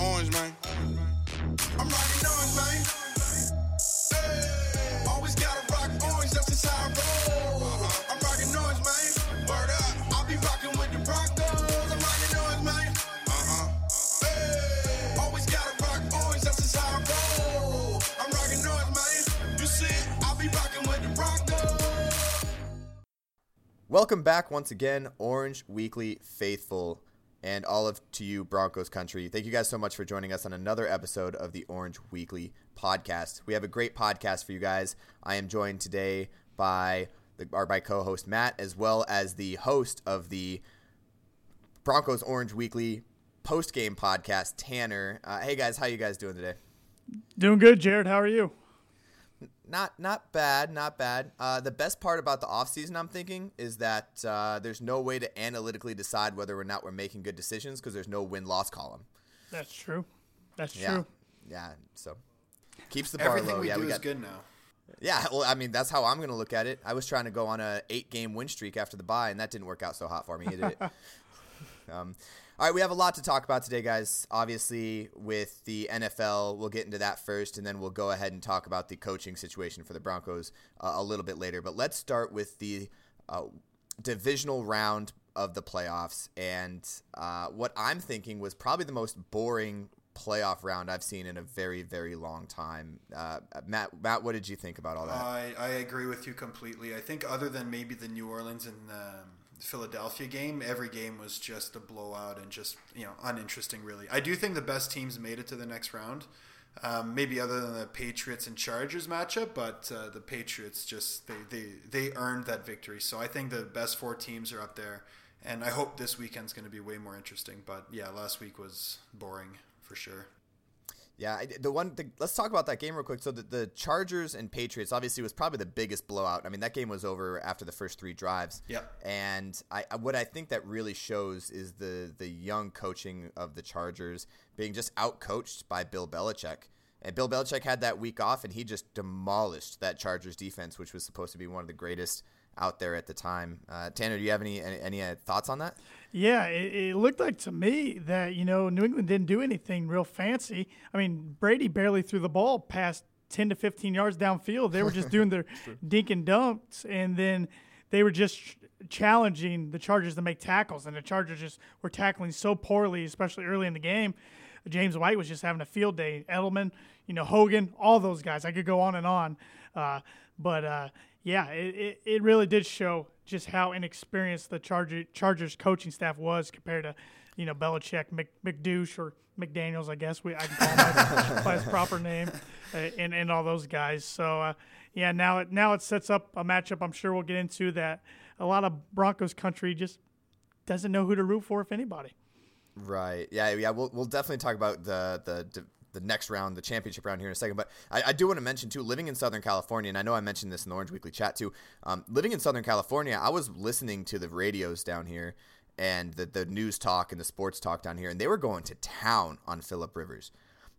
orange, man. I'm rocking orange, man. Hey, always gotta rock orange, that's just how I roll. I'm rocking orange, man. Word up, I'll be rocking with the Broncos. I'm rocking orange, man. Hey, always gotta rock orange, that's just how I roll. I'm rocking orange, man. You see it, I'll be rocking with the Broncos. Welcome back once again, Orange Weekly Faithful. And all of to you, Broncos country. Thank you guys so much for joining us on another episode of the Orange Weekly podcast. We have a great podcast for you guys. I am joined today by co-host Matt, as well as the host of the Broncos Orange Weekly post-game podcast, Tanner. Hey guys, how you guys doing today? Doing good, Jared. How are you? Not bad. The best part about the offseason, I'm thinking, is that there's no way to analytically decide whether or not we're making good decisions because there's no win-loss column. That's true. That's true. Yeah, so keeps the bar everything low. Everything we do is good now. Yeah, well, I mean, that's how I'm going to look at it. I was trying to go on a 8-game win streak after the bye, and that didn't work out so hot for me, did it? All right, we have a lot to talk about today, guys. Obviously, with the NFL, we'll get into that first, and then we'll go ahead and talk about the coaching situation for the Broncos a little bit later. But let's start with the divisional round of the playoffs, and what I'm thinking was probably the most boring playoff round I've seen in a very, very long time. Matt, what did you think about all that? I agree with you completely. I think other than maybe the New Orleans and Philadelphia game, every game was just a blowout and just, you know, uninteresting really. I do think the best teams made it to the next round, maybe other than the Patriots and Chargers matchup, but the Patriots just they earned that victory. So I think the best four teams are up there, and I hope this weekend's going to be way more interesting. But yeah, last week was boring for sure. Yeah, let's talk about that game real quick. So the Chargers and Patriots obviously was probably the biggest blowout. I mean, that game was over after the first three drives. Yeah. And what I think that really shows is the young coaching of the Chargers being just outcoached by Bill Belichick. And Bill Belichick had that week off, and he just demolished that Chargers defense, which was supposed to be one of the greatest out there at the time. Tanner, do you have any thoughts on that? Yeah, it looked like to me that, you know, New England didn't do anything real fancy. I mean, Brady barely threw the ball past 10 to 15 yards downfield. They were just doing their dink and dumps, and then they were just challenging the Chargers to make tackles, and the Chargers just were tackling so poorly, especially early in the game. James White was just having a field day. Edelman, you know, Hogan, all those guys. I could go on and on. Yeah, it really did show just how inexperienced the Chargers coaching staff was compared to, you know, Belichick, McDouche, or McDaniels, I guess I can call him by his proper name, and all those guys. So, yeah, now it sets up a matchup I'm sure we'll get into that a lot of Broncos country just doesn't know who to root for, if anybody. Right. Yeah, we'll definitely talk about the next round, the championship round here in a second. But I do want to mention, too, living in Southern California, and I know I mentioned this in the Orange Weekly chat, too. Living in Southern California, I was listening to the radios down here and the news talk and the sports talk down here, and they were going to town on Philip Rivers.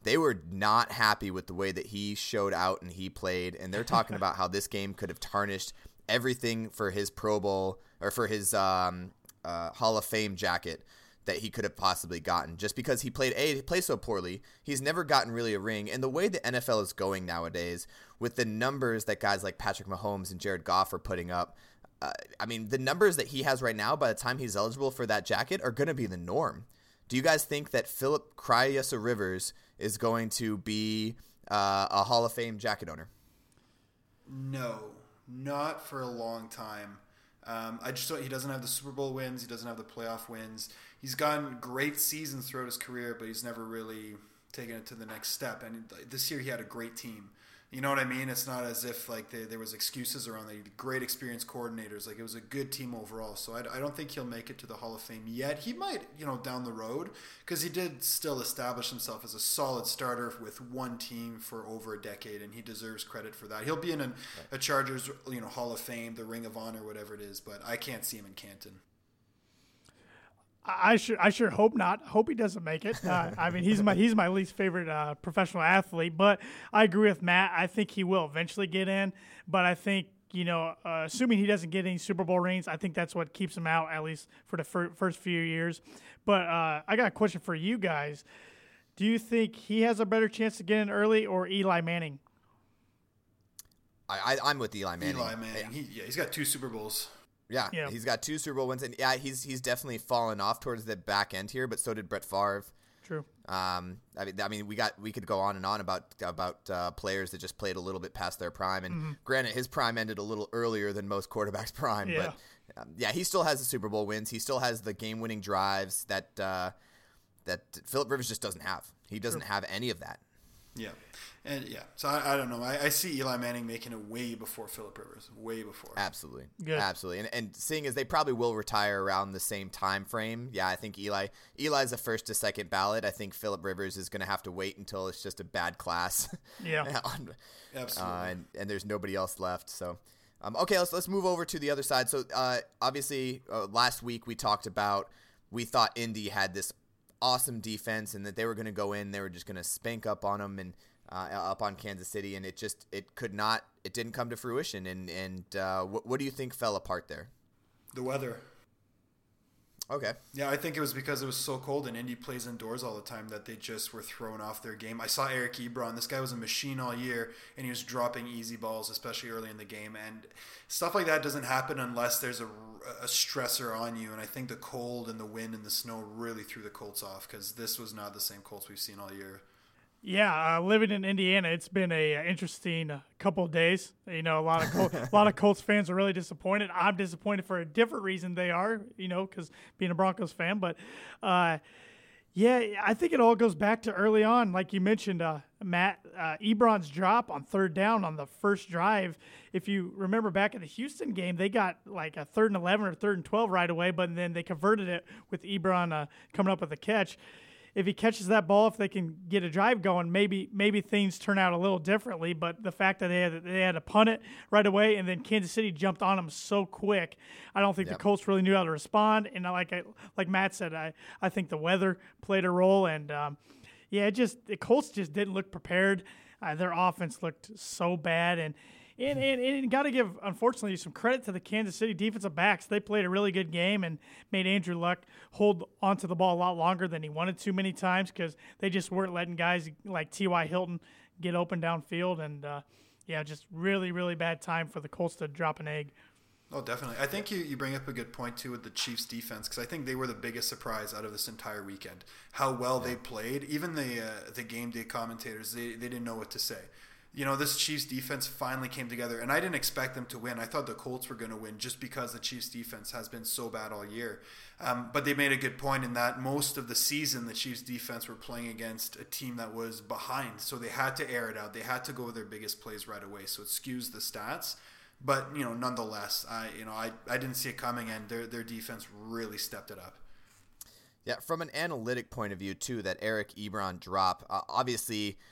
They were not happy with the way that he showed out and he played, and they're talking about how this game could have tarnished everything for his Pro Bowl or for his Hall of Fame jacket that he could have possibly gotten, just because he played so poorly. He's never gotten really a ring. And the way the NFL is going nowadays with the numbers that guys like Patrick Mahomes and Jared Goff are putting up, I mean, the numbers that he has right now, by the time he's eligible for that jacket, are going to be the norm. Do you guys think that Philip Cryasa Rivers is going to be a Hall of Fame jacket owner? No, not for a long time. I just thought he doesn't have the Super Bowl wins. He doesn't have the playoff wins. He's gotten great seasons throughout his career, but he's never really taken it to the next step. And this year he had a great team. You know what I mean? It's not as if like there was excuses around. They had great experienced coordinators. Like, it was a good team overall. So I don't think he'll make it to the Hall of Fame yet. He might, you know, down the road, because he did still establish himself as a solid starter with one team for over a decade, and he deserves credit for that. He'll be in a Chargers, you know, Hall of Fame, the Ring of Honor, whatever it is. But I can't see him in Canton. I sure hope not. Hope he doesn't make it. I mean, he's my least favorite professional athlete, but I agree with Matt. I think he will eventually get in, but I think, you know, assuming he doesn't get any Super Bowl rings, I think that's what keeps him out, at least for the first few years. But I got a question for you guys. Do you think he has a better chance to get in early or Eli Manning? I'm with Eli Manning. Eli Manning. Yeah. He's got 2 Super Bowls. Yeah, yeah, he's got 2 Super Bowl wins, and yeah, he's definitely fallen off towards the back end here. But so did Brett Favre. True. I mean, we could go on and on about players that just played a little bit past their prime. And granted, his prime ended a little earlier than most quarterbacks' prime. Yeah. But yeah, he still has the Super Bowl wins. He still has the game-winning drives that Philip Rivers just doesn't have. He doesn't have any of that. Yeah. And yeah, so I don't know. I see Eli Manning making it way before Philip Rivers, way before. Absolutely, good. Absolutely. And seeing as they probably will retire around the same time frame, yeah, I think Eli's a first to second ballot. I think Philip Rivers is going to have to wait until it's just a bad class. Yeah, absolutely. And there's nobody else left. So, okay, let's move over to the other side. So, obviously, last week we talked about we thought Indy had this awesome defense and that they were going to go in, they were just going to spank up on them and. Up on Kansas City, and it didn't come to fruition. And what do you think fell apart there? The weather. Okay. Yeah, I think it was because it was so cold and Indy plays indoors all the time that they just were thrown off their game. I saw Eric Ebron. This guy was a machine all year, and he was dropping easy balls, especially early in the game. And stuff like that doesn't happen unless there's a stressor on you. And I think the cold and the wind and the snow really threw the Colts off because this was not the same Colts we've seen all year. Yeah, living in Indiana, it's been an interesting couple of days. You know, a lot of Colts fans are really disappointed. I'm disappointed for a different reason they are, you know, because being a Broncos fan. But, yeah, I think it all goes back to early on. Like you mentioned, Matt, Ebron's drop on third down on the first drive. If you remember back in the Houston game, they got like a 3rd and 11 or 3rd and 12 right away, but then they converted it with Ebron coming up with a catch. If he catches that ball, if they can get a drive going, maybe things turn out a little differently. But the fact that they had to punt it right away, and then Kansas City jumped on them so quick, I don't think the Colts really knew how to respond. And like Matt said, I think the weather played a role. And, yeah, the Colts just didn't look prepared. Their offense looked so bad. And got to give, unfortunately, some credit to the Kansas City defensive backs. They played a really good game and made Andrew Luck hold onto the ball a lot longer than he wanted to many times because they just weren't letting guys like T.Y. Hilton get open downfield. And, yeah, just really, really bad time for the Colts to drop an egg. Oh, definitely. I think you bring up a good point, too, with the Chiefs' defense because I think they were the biggest surprise out of this entire weekend, how well they played. Even the game day commentators, they didn't know what to say. You know, this Chiefs defense finally came together, and I didn't expect them to win. I thought the Colts were going to win just because the Chiefs defense has been so bad all year. But they made a good point in that most of the season the Chiefs defense were playing against a team that was behind, so they had to air it out. They had to go with their biggest plays right away, so it skews the stats. But, you know, nonetheless, I didn't see it coming, and their defense really stepped it up. Yeah, from an analytic point of view, too, that Eric Ebron drop, obviously –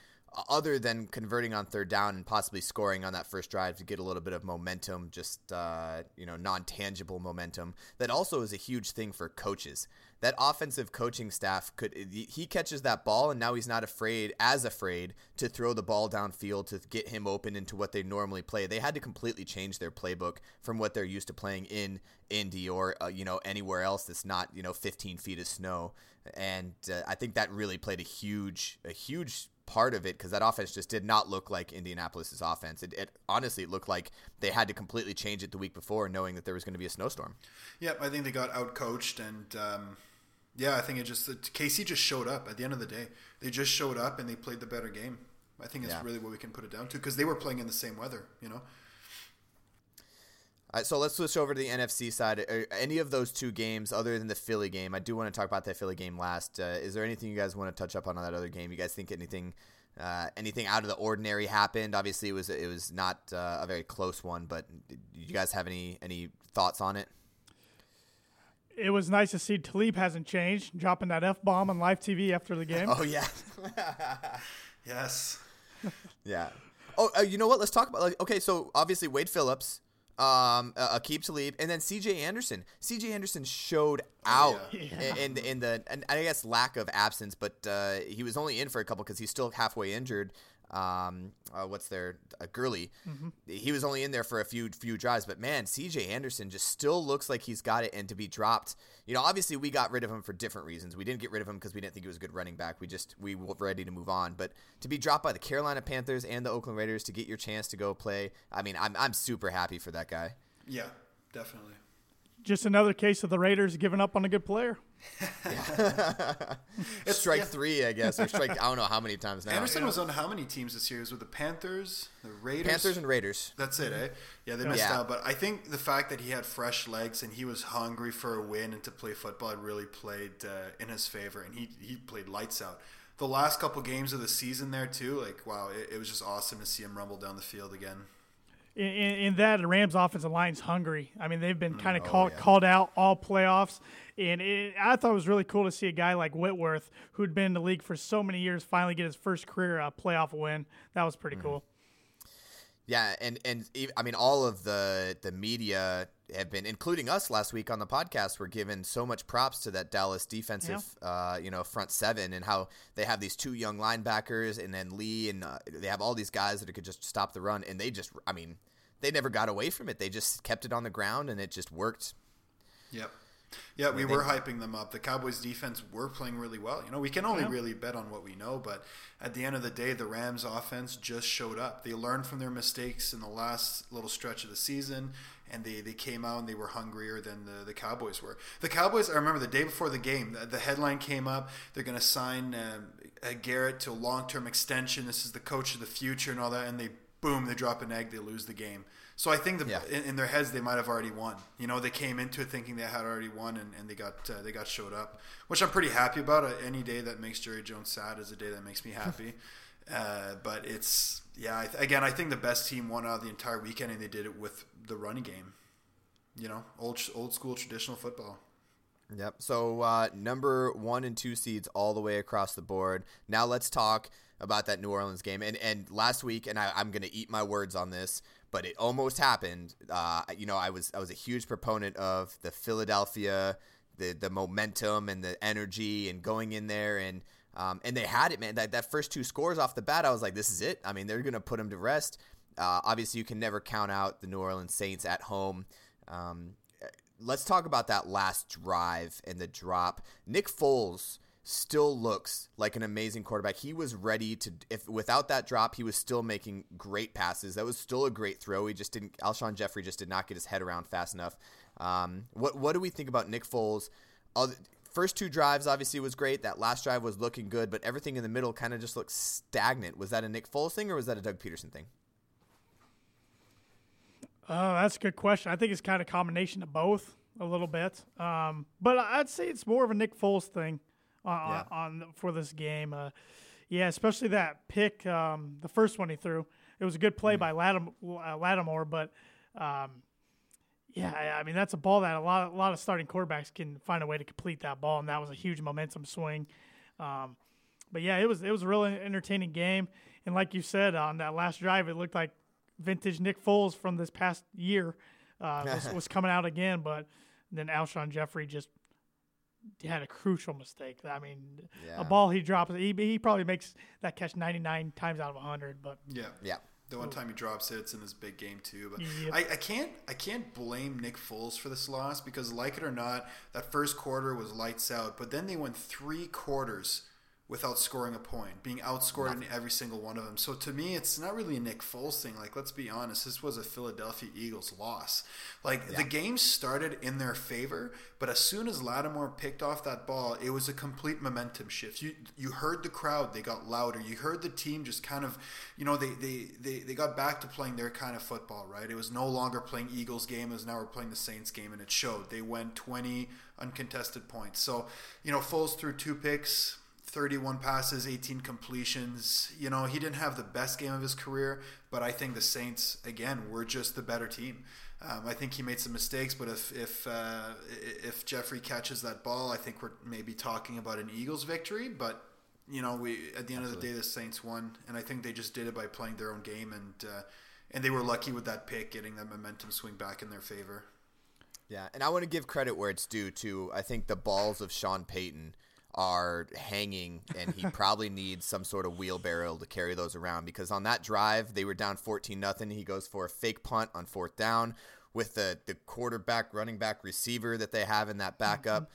other than converting on third down and possibly scoring on that first drive to get a little bit of momentum, just non-tangible momentum, that also is a huge thing for coaches. That offensive coaching staff he catches that ball and now he's not afraid to throw the ball downfield to get him open into what they normally play. They had to completely change their playbook from what they're used to playing in Indy or anywhere else that's not 15 feet of snow. And I think that really played a huge part of it because that offense just did not look like Indianapolis's offense. It honestly looked like they had to completely change it the week before knowing that there was going to be a snowstorm. Yep, I think they got outcoached and I think KC just showed up at the end of the day. They just showed up and they played the better game. I think it's really what we can put it down to because they were playing in the same weather, you know. All right, so let's switch over to the NFC side. Are any of those two games, other than the Philly game, I do want to talk about that Philly game last. Is there anything you guys want to touch up on that other game? You guys think anything out of the ordinary happened? Obviously, it was not a very close one, but do you guys have any thoughts on it? It was nice to see Talib hasn't changed, dropping that F-bomb on live TV after the game. Oh, yeah. Yes. Yeah. Oh, you know what? Let's talk about so obviously Wade Phillips. Aqib Talib, and then CJ Anderson. CJ Anderson showed out in the, and I guess lack of absence, but he was only in for a couple because he's still halfway injured. Gurley. Mm-hmm. He was only in there for a few drives, but man, CJ Anderson just still looks like he's got it. And to be dropped, you know, obviously we got rid of him for different reasons. We didn't get rid of him because we didn't think he was a good running back. We were ready to move on. But to be dropped by the Carolina Panthers and the Oakland Raiders to get your chance to go play, I mean, I'm super happy for that guy. Yeah, definitely. Just another case of the Raiders giving up on a good player. Strike three, I guess, or strike. I don't know how many times now. Anderson was on how many teams this year? It was with the Panthers, the Raiders. Panthers and Raiders. That's it, eh? Yeah, they missed out. But I think the fact that he had fresh legs and he was hungry for a win and to play football, it really played in his favor, and he played lights out. The last couple games of the season there too, like, wow, it was just awesome to see him rumble down the field again. In that, the Rams' offensive line's hungry. I mean, they've been kind of called out all playoffs. And I thought it was really cool to see a guy like Whitworth, who'd been in the league for so many years, finally get his first career playoff win. That was pretty cool. Yeah, and I mean, all of the media have been, including us last week on the podcast, were given so much props to that Dallas defensive, front seven, and how they have these two young linebackers, and then Lee, and they have all these guys that could just stop the run, and they just, I mean, they never got away from it. They just kept it on the ground, and it just worked. Yep. Yeah, we were hyping them up. The Cowboys defense were playing really well. You know, we can only really bet on what we know, but at the end of the day, the Rams offense just showed up. They learned from their mistakes in the last little stretch of the season, and they came out and they were hungrier than the Cowboys were. The Cowboys, I remember the day before the game, the headline came up, they're going to sign Garrett to a long-term extension. This is the coach of the future and all that, and boom, they drop an egg, they lose the game. So I think in their heads they might have already won. You know, they came into it thinking they had already won, and they got showed up, which I'm pretty happy about. Any day that makes Jerry Jones sad is a day that makes me happy. But it's again, I think the best team won out of the entire weekend, and they did it with the running game. You know, old school traditional football. Yep. So number 1 and 2 seeds all the way across the board. Now let's talk about that New Orleans game. And last week, and I'm going to eat my words on this, but it almost happened. I was a huge proponent of the Philadelphia, the momentum and the energy and going in there, and they had it, man. That first 2 scores off the bat, I was like, this is it. I mean, they're going to put them to rest. Obviously, you can never count out the New Orleans Saints at home. Let's talk about that last drive and the drop. Nick Foles still looks like an amazing quarterback. He was ready to, if without that drop, he was still making great passes. That was still a great throw. He just didn't, Alshon Jeffrey just did not get his head around fast enough. What do we think about Nick Foles? First 2 drives obviously was great. That last drive was looking good, but everything in the middle kind of just looks stagnant. Was that a Nick Foles thing, or was that a Doug Peterson thing? Oh, that's a good question. I think it's kind of a combination of both a little bit. But I'd say it's more of a Nick Foles thing. For this game. Especially that pick, the first one he threw. It was a good play by Lattimore, but I mean, that's a ball that a lot of starting quarterbacks can find a way to complete that ball, and that was a huge momentum swing. But yeah, it was a really entertaining game, and like you said, on that last drive, it looked like vintage Nick Foles from this past year was coming out again, but then Alshon Jeffrey just had a crucial mistake. I mean, a ball he drops, he probably makes that catch 99 times out of 100. But the one time he drops it, it's in this big game too. But I can't blame Nick Foles for this loss, because like it or not, that first quarter was lights out. But then they went 3 quarters without scoring a point, being outscored in every single one of them. So to me, it's not really a Nick Foles thing. Like, let's be honest, this was a Philadelphia Eagles loss. Like, the game started in their favor, but as soon as Lattimore picked off that ball, it was a complete momentum shift. You heard the crowd, they got louder. You heard the team just kind of, you know, they got back to playing their kind of football, right? It was no longer playing Eagles game, it was now we're playing the Saints game, and it showed. They went 20 uncontested points. So, you know, Foles threw 2 picks, 31 passes, 18 completions. You know, he didn't have the best game of his career, but I think the Saints, again, were just the better team. I think he made some mistakes, but if Jeffrey catches that ball, I think we're maybe talking about an Eagles victory. But, you know, at the end of the day, the Saints won, and I think they just did it by playing their own game, and they were lucky with that pick, getting that momentum swing back in their favor. Yeah, and I want to give credit where it's due to, I think, the balls of Sean Payton are hanging, and he probably needs some sort of wheelbarrow to carry those around, because on that drive, they were down 14-0. He goes for a fake punt on fourth down with the quarterback, running back, receiver that they have in that backup.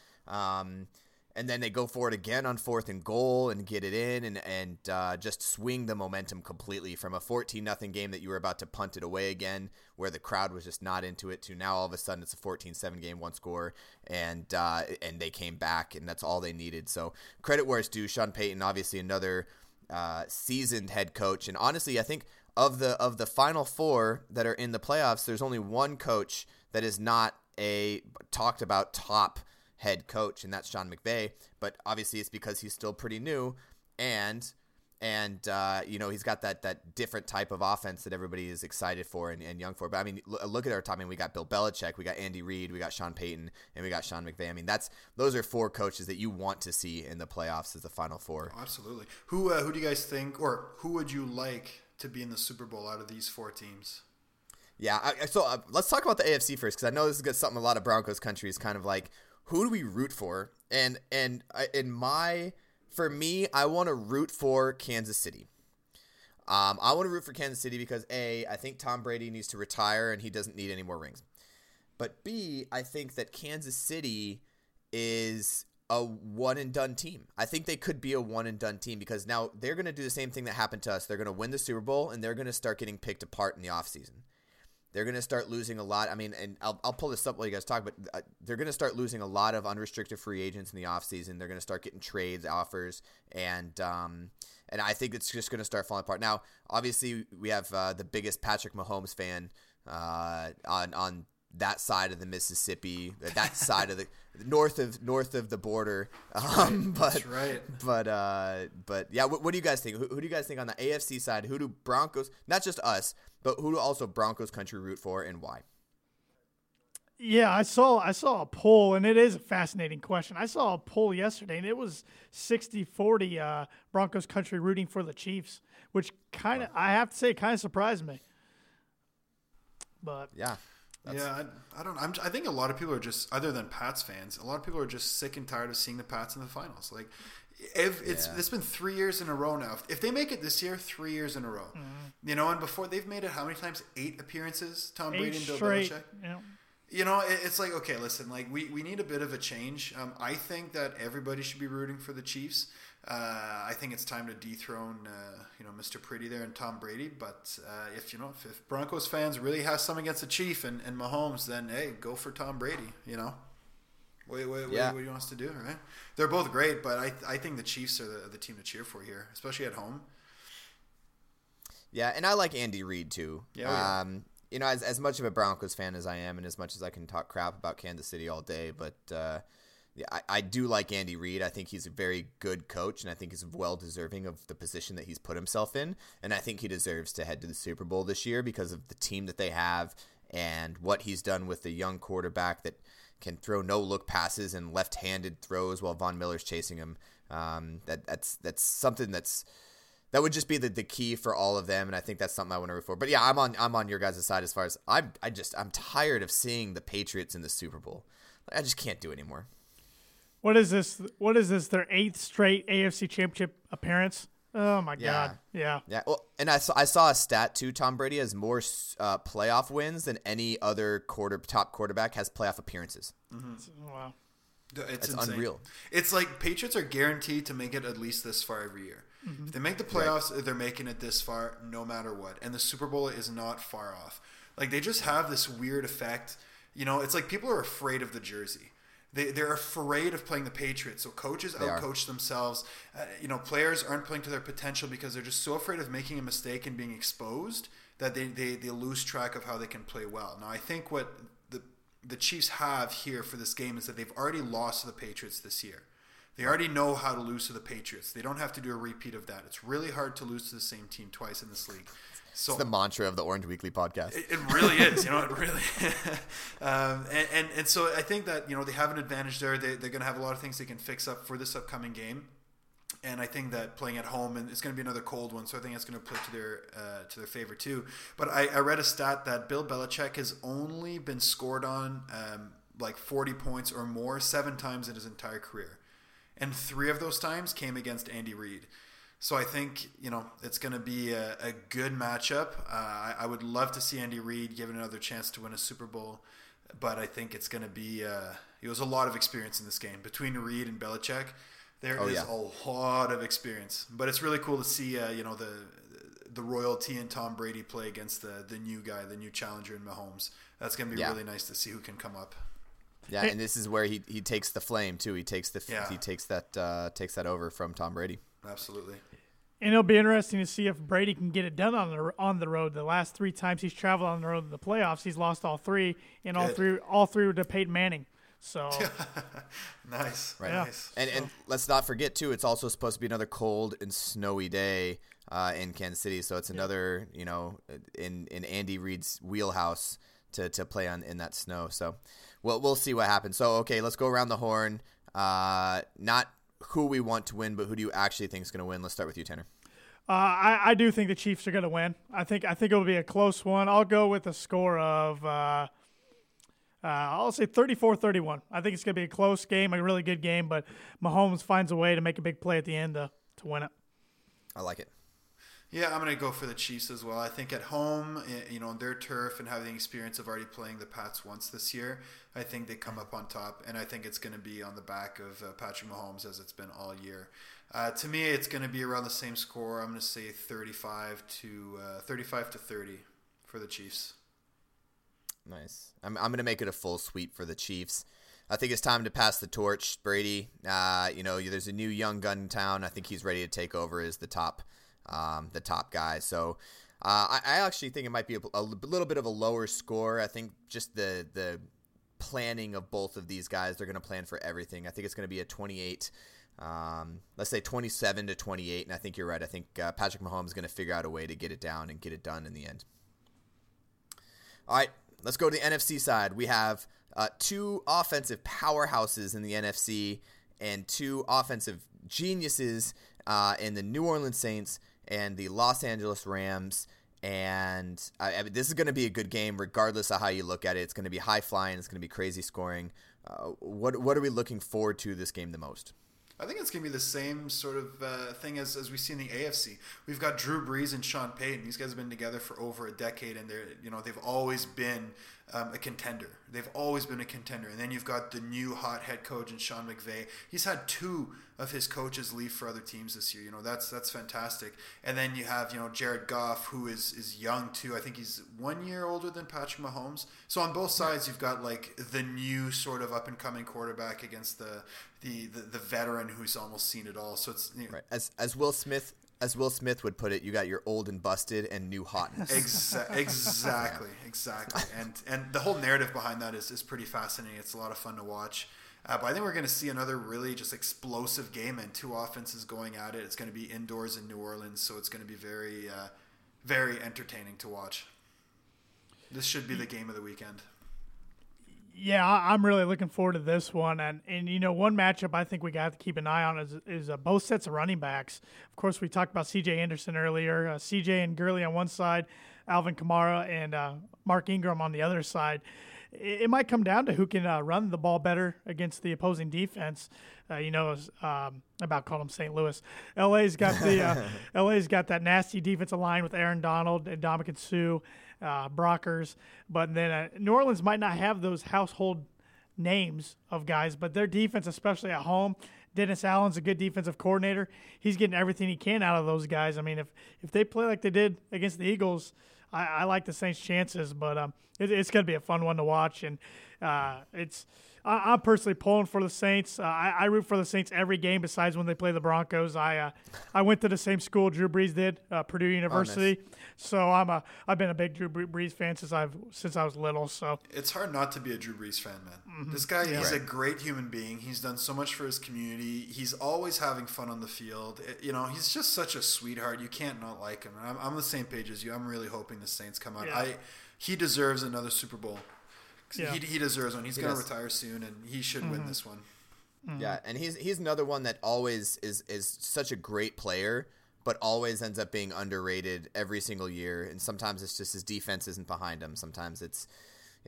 And then they go for it again on 4th and goal and get it in, and just swing the momentum completely from a 14-0 game that you were about to punt it away again, where the crowd was just not into it, to now all of a sudden it's a 14-7 game, one score, and they came back, and that's all they needed. So credit where it's due. Sean Payton, obviously another seasoned head coach, and honestly, I think of the final four that are in the playoffs, there's only one coach that is not a talked about top head coach, and that's Sean McVay. But obviously it's because he's still pretty new, and you know, he's got that different type of offense that everybody is excited for and young for. But I mean, look at our top. I mean, we got Bill Belichick, we got Andy Reid, we got Sean Payton, and we got Sean McVay. I mean, those are four coaches that you want to see in the playoffs as the final four. Absolutely. Who do you guys think, or who would you like to be in the Super Bowl out of these four teams? Yeah. So let's talk about the AFC first, because I know this is something a lot of Broncos country is kind of like, who do we root for? And for me, I want to root for Kansas City. I want to root for Kansas City because A, I think Tom Brady needs to retire and he doesn't need any more rings. But B, I think that Kansas City is a one-and-done team. I think they could be a one-and-done team, because now they're going to do the same thing that happened to us. They're going to win the Super Bowl, and they're going to start getting picked apart in the offseason. They're going to start losing a lot. I mean, and I'll pull this up while you guys talk, but they're going to start losing a lot of unrestricted free agents in the offseason. They're going to start getting trades, offers, and I think it's just going to start falling apart. Now, obviously, we have the biggest Patrick Mahomes fan on that side of the Mississippi, that side of the north of the border. That's right. But yeah, what do you guys think? Who do you guys think on the AFC side? Who do Broncos, not just us, but who do also Broncos country root for, and why? Yeah, I saw a poll, and it is a fascinating question. I saw a poll yesterday, and it was 60-40 Broncos country rooting for the Chiefs, which kind of, I have to say, kind of surprised me. But yeah. I think a lot of people are just, other than Pats fans, a lot of people are just sick and tired of seeing the Pats in the finals. Like, it's been 3 years in a row now. If they make it this year, 3 years in a row, you know. And before, they've made it how many times? 8 appearances. Tom Brady and Bill Belichick. Yeah. You know, it's like, okay, listen, like we need a bit of a change. I think that everybody should be rooting for the Chiefs. I think it's time to dethrone, you know, Mr. Pretty there and Tom Brady. But if Broncos fans really have something against the Chief and Mahomes, then hey, go for Tom Brady. You know, what he wants to do, right? They're both great, but I think the Chiefs are the team to cheer for here, especially at home. Yeah, and I like Andy Reid too. Yeah. You know, as much of a Broncos fan as I am, and as much as I can talk crap about Kansas City all day, but. Yeah, I do like Andy Reid. I think he's a very good coach, and I think he's well-deserving of the position that he's put himself in, and I think he deserves to head to the Super Bowl this year because of the team that they have and what he's done with the young quarterback that can throw no-look passes and left-handed throws while Von Miller's chasing him. That's something that would just be the key for all of them, and I think that's something I want to root for. But yeah, I'm on your guys' side as far as I'm tired of seeing the Patriots in the Super Bowl. I just can't do it anymore. What is this? Their 8th straight AFC Championship appearance? Oh my God! Yeah. Well, and I saw a stat too. Tom Brady has more playoff wins than any other top quarterback has playoff appearances. Mm-hmm. Wow, it's unreal. It's like Patriots are guaranteed to make it at least this far every year. Mm-hmm. If they make the playoffs, right, they're making it this far no matter what. And the Super Bowl is not far off. Like, they just have this weird effect. You know, it's like people are afraid of the jersey. They're afraid of playing the Patriots, so coaches outcoach themselves. You know, players aren't playing to their potential because they're just so afraid of making a mistake and being exposed that they lose track of how they can play well. Now, I think what the Chiefs have here for this game is that they've already lost to the Patriots this year. They already know how to lose to the Patriots. They don't have to do a repeat of that. It's really hard to lose to the same team twice in this league. So, it's the mantra of the Orange Weekly podcast. It really is, you know, it really and so I think that, you know, they have an advantage there. They're going to have a lot of things they can fix up for this upcoming game. And I think that playing at home, and it's going to be another cold one, so I think that's going to play to their favor too. But I read a stat that Bill Belichick has only been scored on like 40 points or more 7 times in his entire career. And three of those times came against Andy Reid. So I think, you know, it's going to be a good matchup. I would love to see Andy Reid given another chance to win a Super Bowl, but I think it's going to be it was a lot of experience in this game. Between Reid and Belichick, there is a lot of experience. But it's really cool to see, the royalty and Tom Brady play against the new guy, the new challenger in Mahomes. That's going to be really nice to see who can come up. Yeah, and this is where he takes the flame too. He takes that over from Tom Brady. Absolutely. And it'll be interesting to see if Brady can get it done on the road. The last three times he's traveled on the road in the playoffs, he's lost all three, and all three were to Peyton Manning. So nice, right? Yeah. Nice. And let's not forget too, it's also supposed to be another cold and snowy day in Kansas City. So it's another in Andy Reid's wheelhouse to play on in that snow. So we'll see what happens. So okay, let's go around the horn. Not who we want to win, but who do you actually think is going to win? Let's start with you, Tanner. I do think the Chiefs are going to win. I think it'll be a close one. I'll go with a score of I'll say 34-31. I think it's going to be a close game, a really good game, but Mahomes finds a way to make a big play at the end to win it. I like it. Yeah, I'm going to go for the Chiefs as well. I think at home, on their turf and having the experience of already playing the Pats once this year, I think they come up on top, and I think it's going to be on the back of Patrick Mahomes as it's been all year. To me, it's going to be around the same score. I'm going to say 35-30 for the Chiefs. Nice. I'm going to make it a full sweep for the Chiefs. I think it's time to pass the torch, Brady. There's a new young gun in town. I think he's ready to take over as the top guy. So I actually think it might be a little bit of a lower score. I think just the planning of both of these guys, they're going to plan for everything. I think it's going to be a 27-28. And I think you're right. I think Patrick Mahomes is going to figure out a way to get it down and get it done in the end. All right, let's go to the NFC side. We have two offensive powerhouses in the NFC and two offensive geniuses in the New Orleans Saints and the Los Angeles Rams. And I mean, this is going to be a good game regardless of how you look at it. It's going to be high flying. It's going to be crazy scoring. What are we looking forward to this game the most? I think it's going to be the same sort of thing as we see in the AFC. We've got Drew Brees and Sean Payton. These guys have been together for over a decade, and they've always been a contender. They've always been a contender. And then you've got the new hot head coach in Sean McVay. He's had two of his coaches leave for other teams this year. That's fantastic. And then you have Jared Goff, who is young too. I think he's 1 year older than Patrick Mahomes. So on both sides, you've got like the new sort of up and coming quarterback against the veteran who's almost seen it all. So it's right. As Will Smith would put it, you got your old and busted and new hotness. Exactly. And the whole narrative behind that is pretty fascinating. It's a lot of fun to watch. But I think we're going to see another really just explosive game and two offenses going at it. It's going to be indoors in New Orleans, so it's going to be very, very entertaining to watch. This should be the game of the weekend. Yeah, I'm really looking forward to this one. And one matchup I think we got to keep an eye on is both sets of running backs. Of course, we talked about CJ Anderson earlier. CJ and Gurley on one side, Alvin Kamara and Mark Ingram on the other side. It might come down to who can run the ball better against the opposing defense. About calling them St. Louis. LA's got that nasty defensive line with Aaron Donald and Ndamukong Suh, Brockers. But then New Orleans might not have those household names of guys, but their defense, especially at home, Dennis Allen's a good defensive coordinator. He's getting everything he can out of those guys. I mean, if they play like they did against the Eagles, I like the Saints' chances, but it's going to be a fun one to watch. And I'm personally pulling for the Saints. I root for the Saints every game besides when they play the Broncos. I went to the same school Drew Brees did, Purdue University. Oh, nice. So I've been a big Drew Brees fan since I was little. So it's hard not to be a Drew Brees fan, man. Mm-hmm. This guy is a great human being. He's done so much for his community. He's always having fun on the field. He's just such a sweetheart. You can't not like him. And I'm the same page as you. I'm really hoping the Saints come out. Yeah. He deserves another Super Bowl. Yeah. He deserves one. He's going to retire soon, and he should win this one. Mm-hmm. Yeah, and he's another one that always is such a great player, but always ends up being underrated every single year. And sometimes it's just his defense isn't behind him. Sometimes it's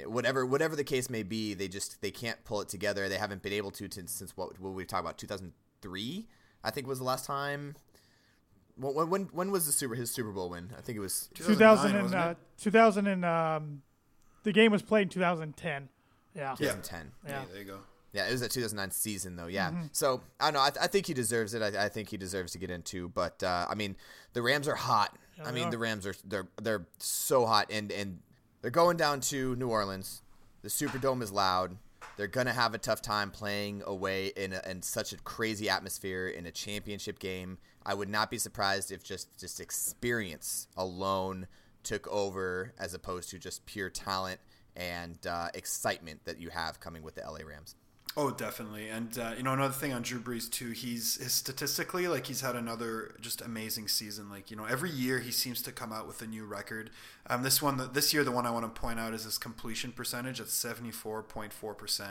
whatever the case may be, they can't pull it together. They haven't been able to since what we talked about 2000. 3, I think was the last time. When was his Super Bowl win? I think it was 2009, wasn't it? 2000 and the game was played in 2010. Yeah. 2010. Yeah, there you go. Yeah, it was that 2009 season, though, yeah. Mm-hmm. So, I don't know. I think he deserves it. I think he deserves to get into. But, I mean, the Rams are hot. Yeah, I mean, the Rams are they're so hot. And they're going down to New Orleans. The Superdome is loud. They're going to have a tough time playing away in such a crazy atmosphere in a championship game. I would not be surprised if just experience alone took over as opposed to just pure talent and excitement that you have coming with the LA Rams. Oh, definitely. And, you know, another thing on Drew Brees, too, he's statistically, like, he's had another just amazing season. Like, you know, every year he seems to come out with a new record. This year, the one I want to point out is his completion percentage at 74.4%.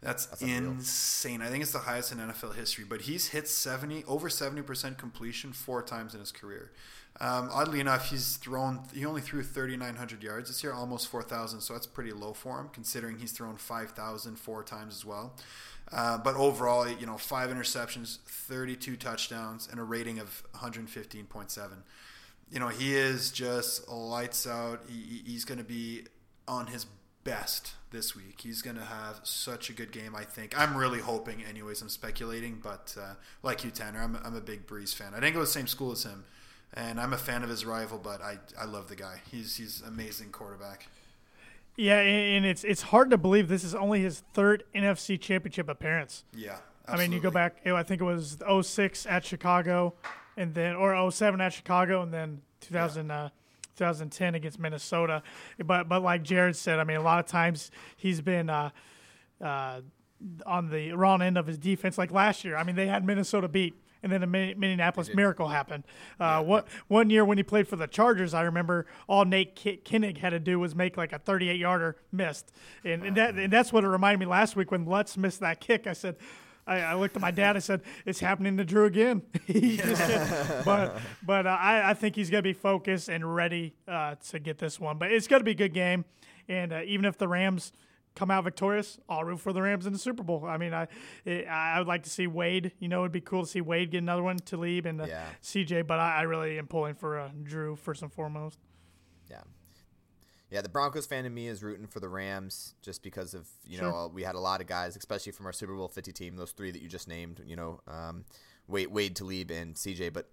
That's insane. I think it's the highest in NFL history. But he's hit over 70% completion 4 times in his career. Oddly enough, he only threw 3,900 yards this year, almost 4,000. So that's pretty low for him, considering he's thrown 5,000 4 times as well. But overall, you know, 5 interceptions, 32 touchdowns, and a rating of 115.7. You know, he is just lights out. He's going to be on his best this week. He's going to have such a good game, I think. I'm really hoping, anyways. I'm speculating, but like you, Tanner, I'm a big Brees fan. I didn't go to the same school as him. And I'm a fan of his rival, but I love the guy. He's amazing quarterback. Yeah, and it's hard to believe this is only his 3rd NFC Championship appearance. Yeah, absolutely. I mean, you go back, I think it was 2006 at Chicago, and then or 2007 at Chicago, and then 2010 against Minnesota. But like Jared said, I mean, a lot of times he's been on the wrong end of his defense. Like last year, I mean, they had Minnesota beat. And then the Minneapolis miracle happened. One year when he played for the Chargers, I remember all Nate Kinnig had to do was make like a 38-yarder missed. And that's what it reminded me last week when Lutz missed that kick. I said, I looked at my dad. I said, it's happening to Drew again. I think he's going to be focused and ready to get this one. But it's going to be a good game. And even if the Rams – come out victorious, I'll root for the Rams in the Super Bowl. I mean, I would like to see Wade. You know, it'd be cool to see Wade get another one, Talib and CJ, but I really am pulling for Drew first and foremost. Yeah. Yeah, the Broncos fan in me is rooting for the Rams just because of, you know, we had a lot of guys, especially from our Super Bowl 50 team, those 3 that you just named, you know, Wade, Talib, and CJ, but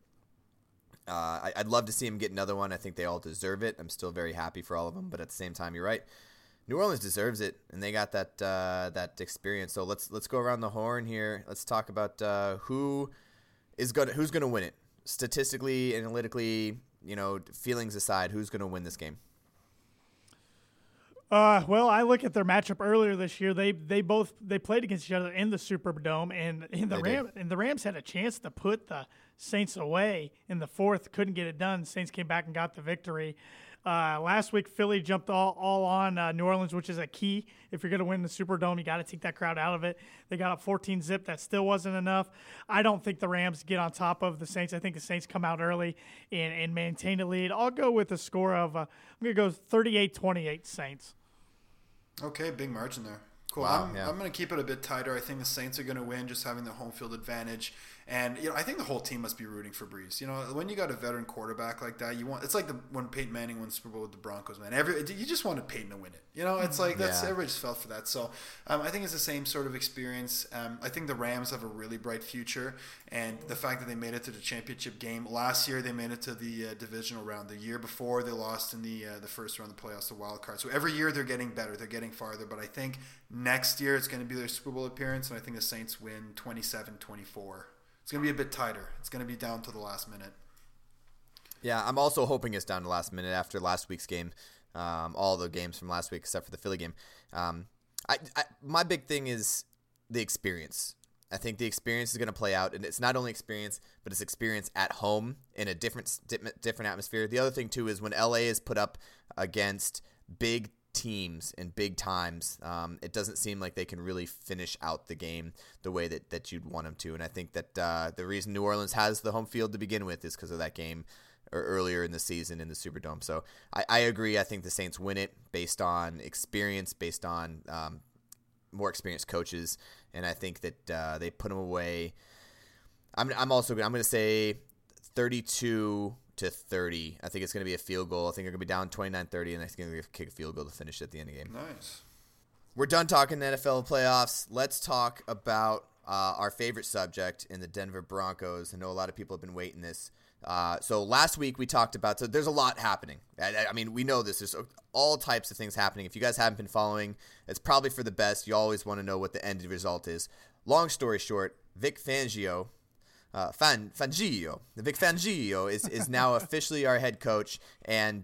I'd love to see him get another one. I think they all deserve it. I'm still very happy for all of them, but at the same time, you're right. New Orleans deserves it, and they got that that experience. So let's go around the horn here. Let's talk about who's gonna win it statistically, analytically. You know, feelings aside, who's gonna win this game? Well, I look at their matchup earlier this year. They both played against each other in the Superdome, and the Rams had a chance to put the Saints away in the 4th, couldn't get it done. Saints came back and got the victory. Last week, Philly jumped all on New Orleans, which is a key. If you're going to win the Superdome, you got to take that crowd out of it. They got up 14-0. That still wasn't enough. I don't think the Rams get on top of the Saints. I think the Saints come out early and maintain a lead. I'll go with a score of I'm going to go 38-28 Saints. Okay, big margin there. Cool. Wow, I'm going to keep it a bit tighter. I think the Saints are going to win, just having the home field advantage. And, you know, I think the whole team must be rooting for Brees. You know, when you got a veteran quarterback like that, you want – it's like when Peyton Manning won the Super Bowl with the Broncos, man. You just wanted Peyton to win it. You know, it's like that's everybody just fell for that. So I think it's the same sort of experience. I think the Rams have a really bright future. And the fact that they made it to the championship game last year, they made it to the divisional round. The year before, they lost in the first round of the playoffs, the wild card. So every year they're getting better. They're getting farther. But I think next year it's going to be their Super Bowl appearance, and I think the Saints win 27-24. It's going to be a bit tighter. It's going to be down to the last minute. Yeah, I'm also hoping it's down to the last minute after last week's game, all the games from last week except for the Philly game. My big thing is the experience. I think the experience is going to play out, and it's not only experience, but it's experience at home in a different atmosphere. The other thing, too, is when LA is put up against big teams and big times, it doesn't seem like they can really finish out the game the way that you'd want them to. And I think that the reason New Orleans has the home field to begin with is because of that game or earlier in the season in the Superdome. So I agree. I think the Saints win it based on experience, based on more experienced coaches. And I think that they put them away I'm also I'm going to say 32-30. I think it's going to be a field goal. I think they're going to be down 29-30, and I think they're going to kick a field goal to finish at the end of the game. Nice. We're done talking NFL playoffs. Let's talk about our favorite subject in the Denver Broncos. I know a lot of people have been waiting this. So last week we talked about – so there's a lot happening. I mean, we know this. There's all types of things happening. If you guys haven't been following, it's probably for the best. You always want to know what the end result is. Long story short, Vic Fangio – Vic Fangio is now officially our head coach, and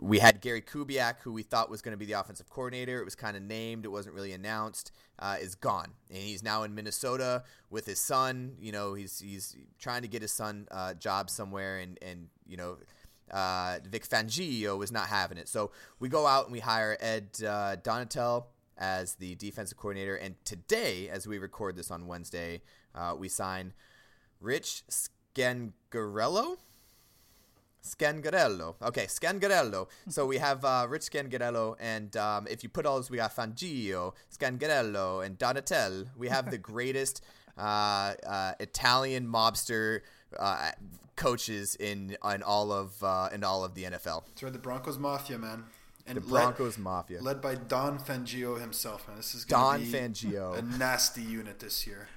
we had Gary Kubiak, who we thought was going to be the offensive coordinator. It was kind of named, it wasn't really announced. Is gone, and he's now in Minnesota with his son. You know, he's trying to get his son a job somewhere, and you know, Vic Fangio was not having it. So we go out and we hire Ed Donatell as the defensive coordinator, and today, as we record this on Wednesday. We sign Rich Scangarello. Okay, Scangarello. So we have Rich Scangarello, and if you put all this, we got Fangio, Scangarello, and Donatell. We have the greatest Italian mobster coaches in all of the NFL. It's right, the Broncos Mafia, man. And the Broncos Mafia, led by Don Fangio himself, man. This is going to be Fangio. A nasty unit this year.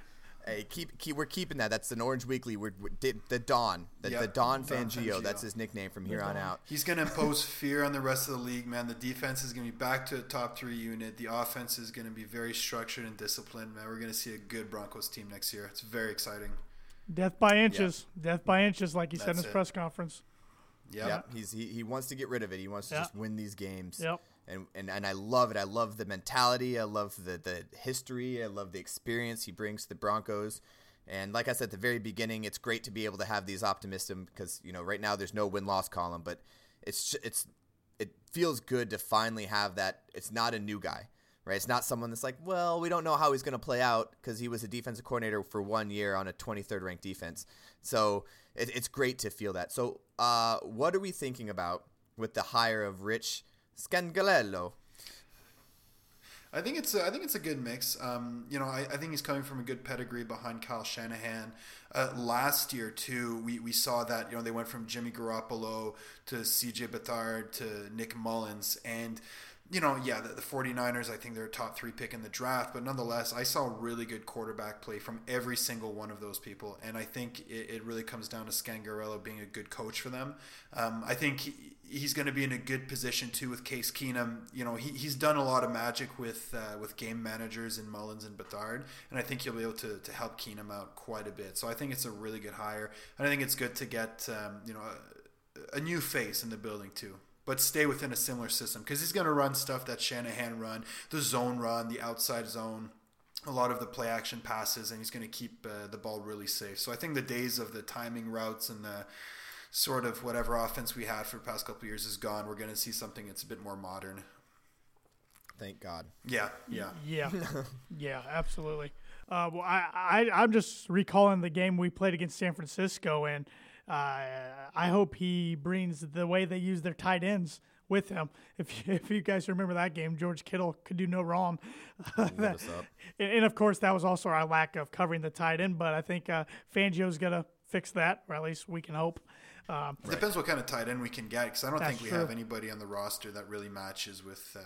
Hey, we're keeping that. That's an Orange Weekly. The Don Fangio. That's his nickname from here on out. He's going to impose fear on the rest of the league, man. The defense is going to be back to a top three unit. The offense is going to be very structured and disciplined, man. We're going to see a good Broncos team next year. It's very exciting. Death by inches. Yeah. Death by inches, like he said in his press conference. Yeah. Yep. He wants to get rid of it. He wants to just win these games. Yep. And I love it. I love the mentality. I love the history. I love the experience he brings to the Broncos. And like I said at the very beginning, it's great to be able to have these optimism because, you know, right now there's no win-loss column, but it feels good to finally have that. It's not a new guy, right? It's not someone that's like, well, we don't know how he's going to play out because he was a defensive coordinator for 1 year on a 23rd-ranked defense. So it's great to feel that. So what are we thinking about with the hire of Rich Scangarello? I think it's a good mix. You know, I think he's coming from a good pedigree behind Kyle Shanahan. Last year too, we saw that, you know, they went from Jimmy Garoppolo to CJ Beathard to Nick Mullens, and you know, the 49ers, I think they're a top three pick in the draft, but nonetheless, I saw really good quarterback play from every single one of those people, and I think it really comes down to Scangarello being a good coach for them. I think he's going to be in a good position too with Case Keenum. You know, he's done a lot of magic with game managers in Mullens and Beathard, and I think he'll be able to help Keenum out quite a bit. So I think it's a really good hire, and I think it's good to get you know, a new face in the building too. But stay within a similar system because he's going to run stuff that Shanahan run, the zone run, the outside zone, a lot of the play action passes, and he's going to keep the ball really safe. So I think the days of the timing routes and the sort of whatever offense we had for the past couple of years is gone. We're going to see something that's a bit more modern. Thank God. Yeah. Yeah, absolutely. Well, I'm just recalling the game we played against San Francisco, and I hope he brings the way they use their tight ends with him. If you guys remember that game, George Kittle could do no wrong. And of course, that was also our lack of covering the tight end. But I think Fangio's going to fix that, or at least we can hope. It depends what kind of tight end we can get, because I don't think we have anybody on the roster that really matches with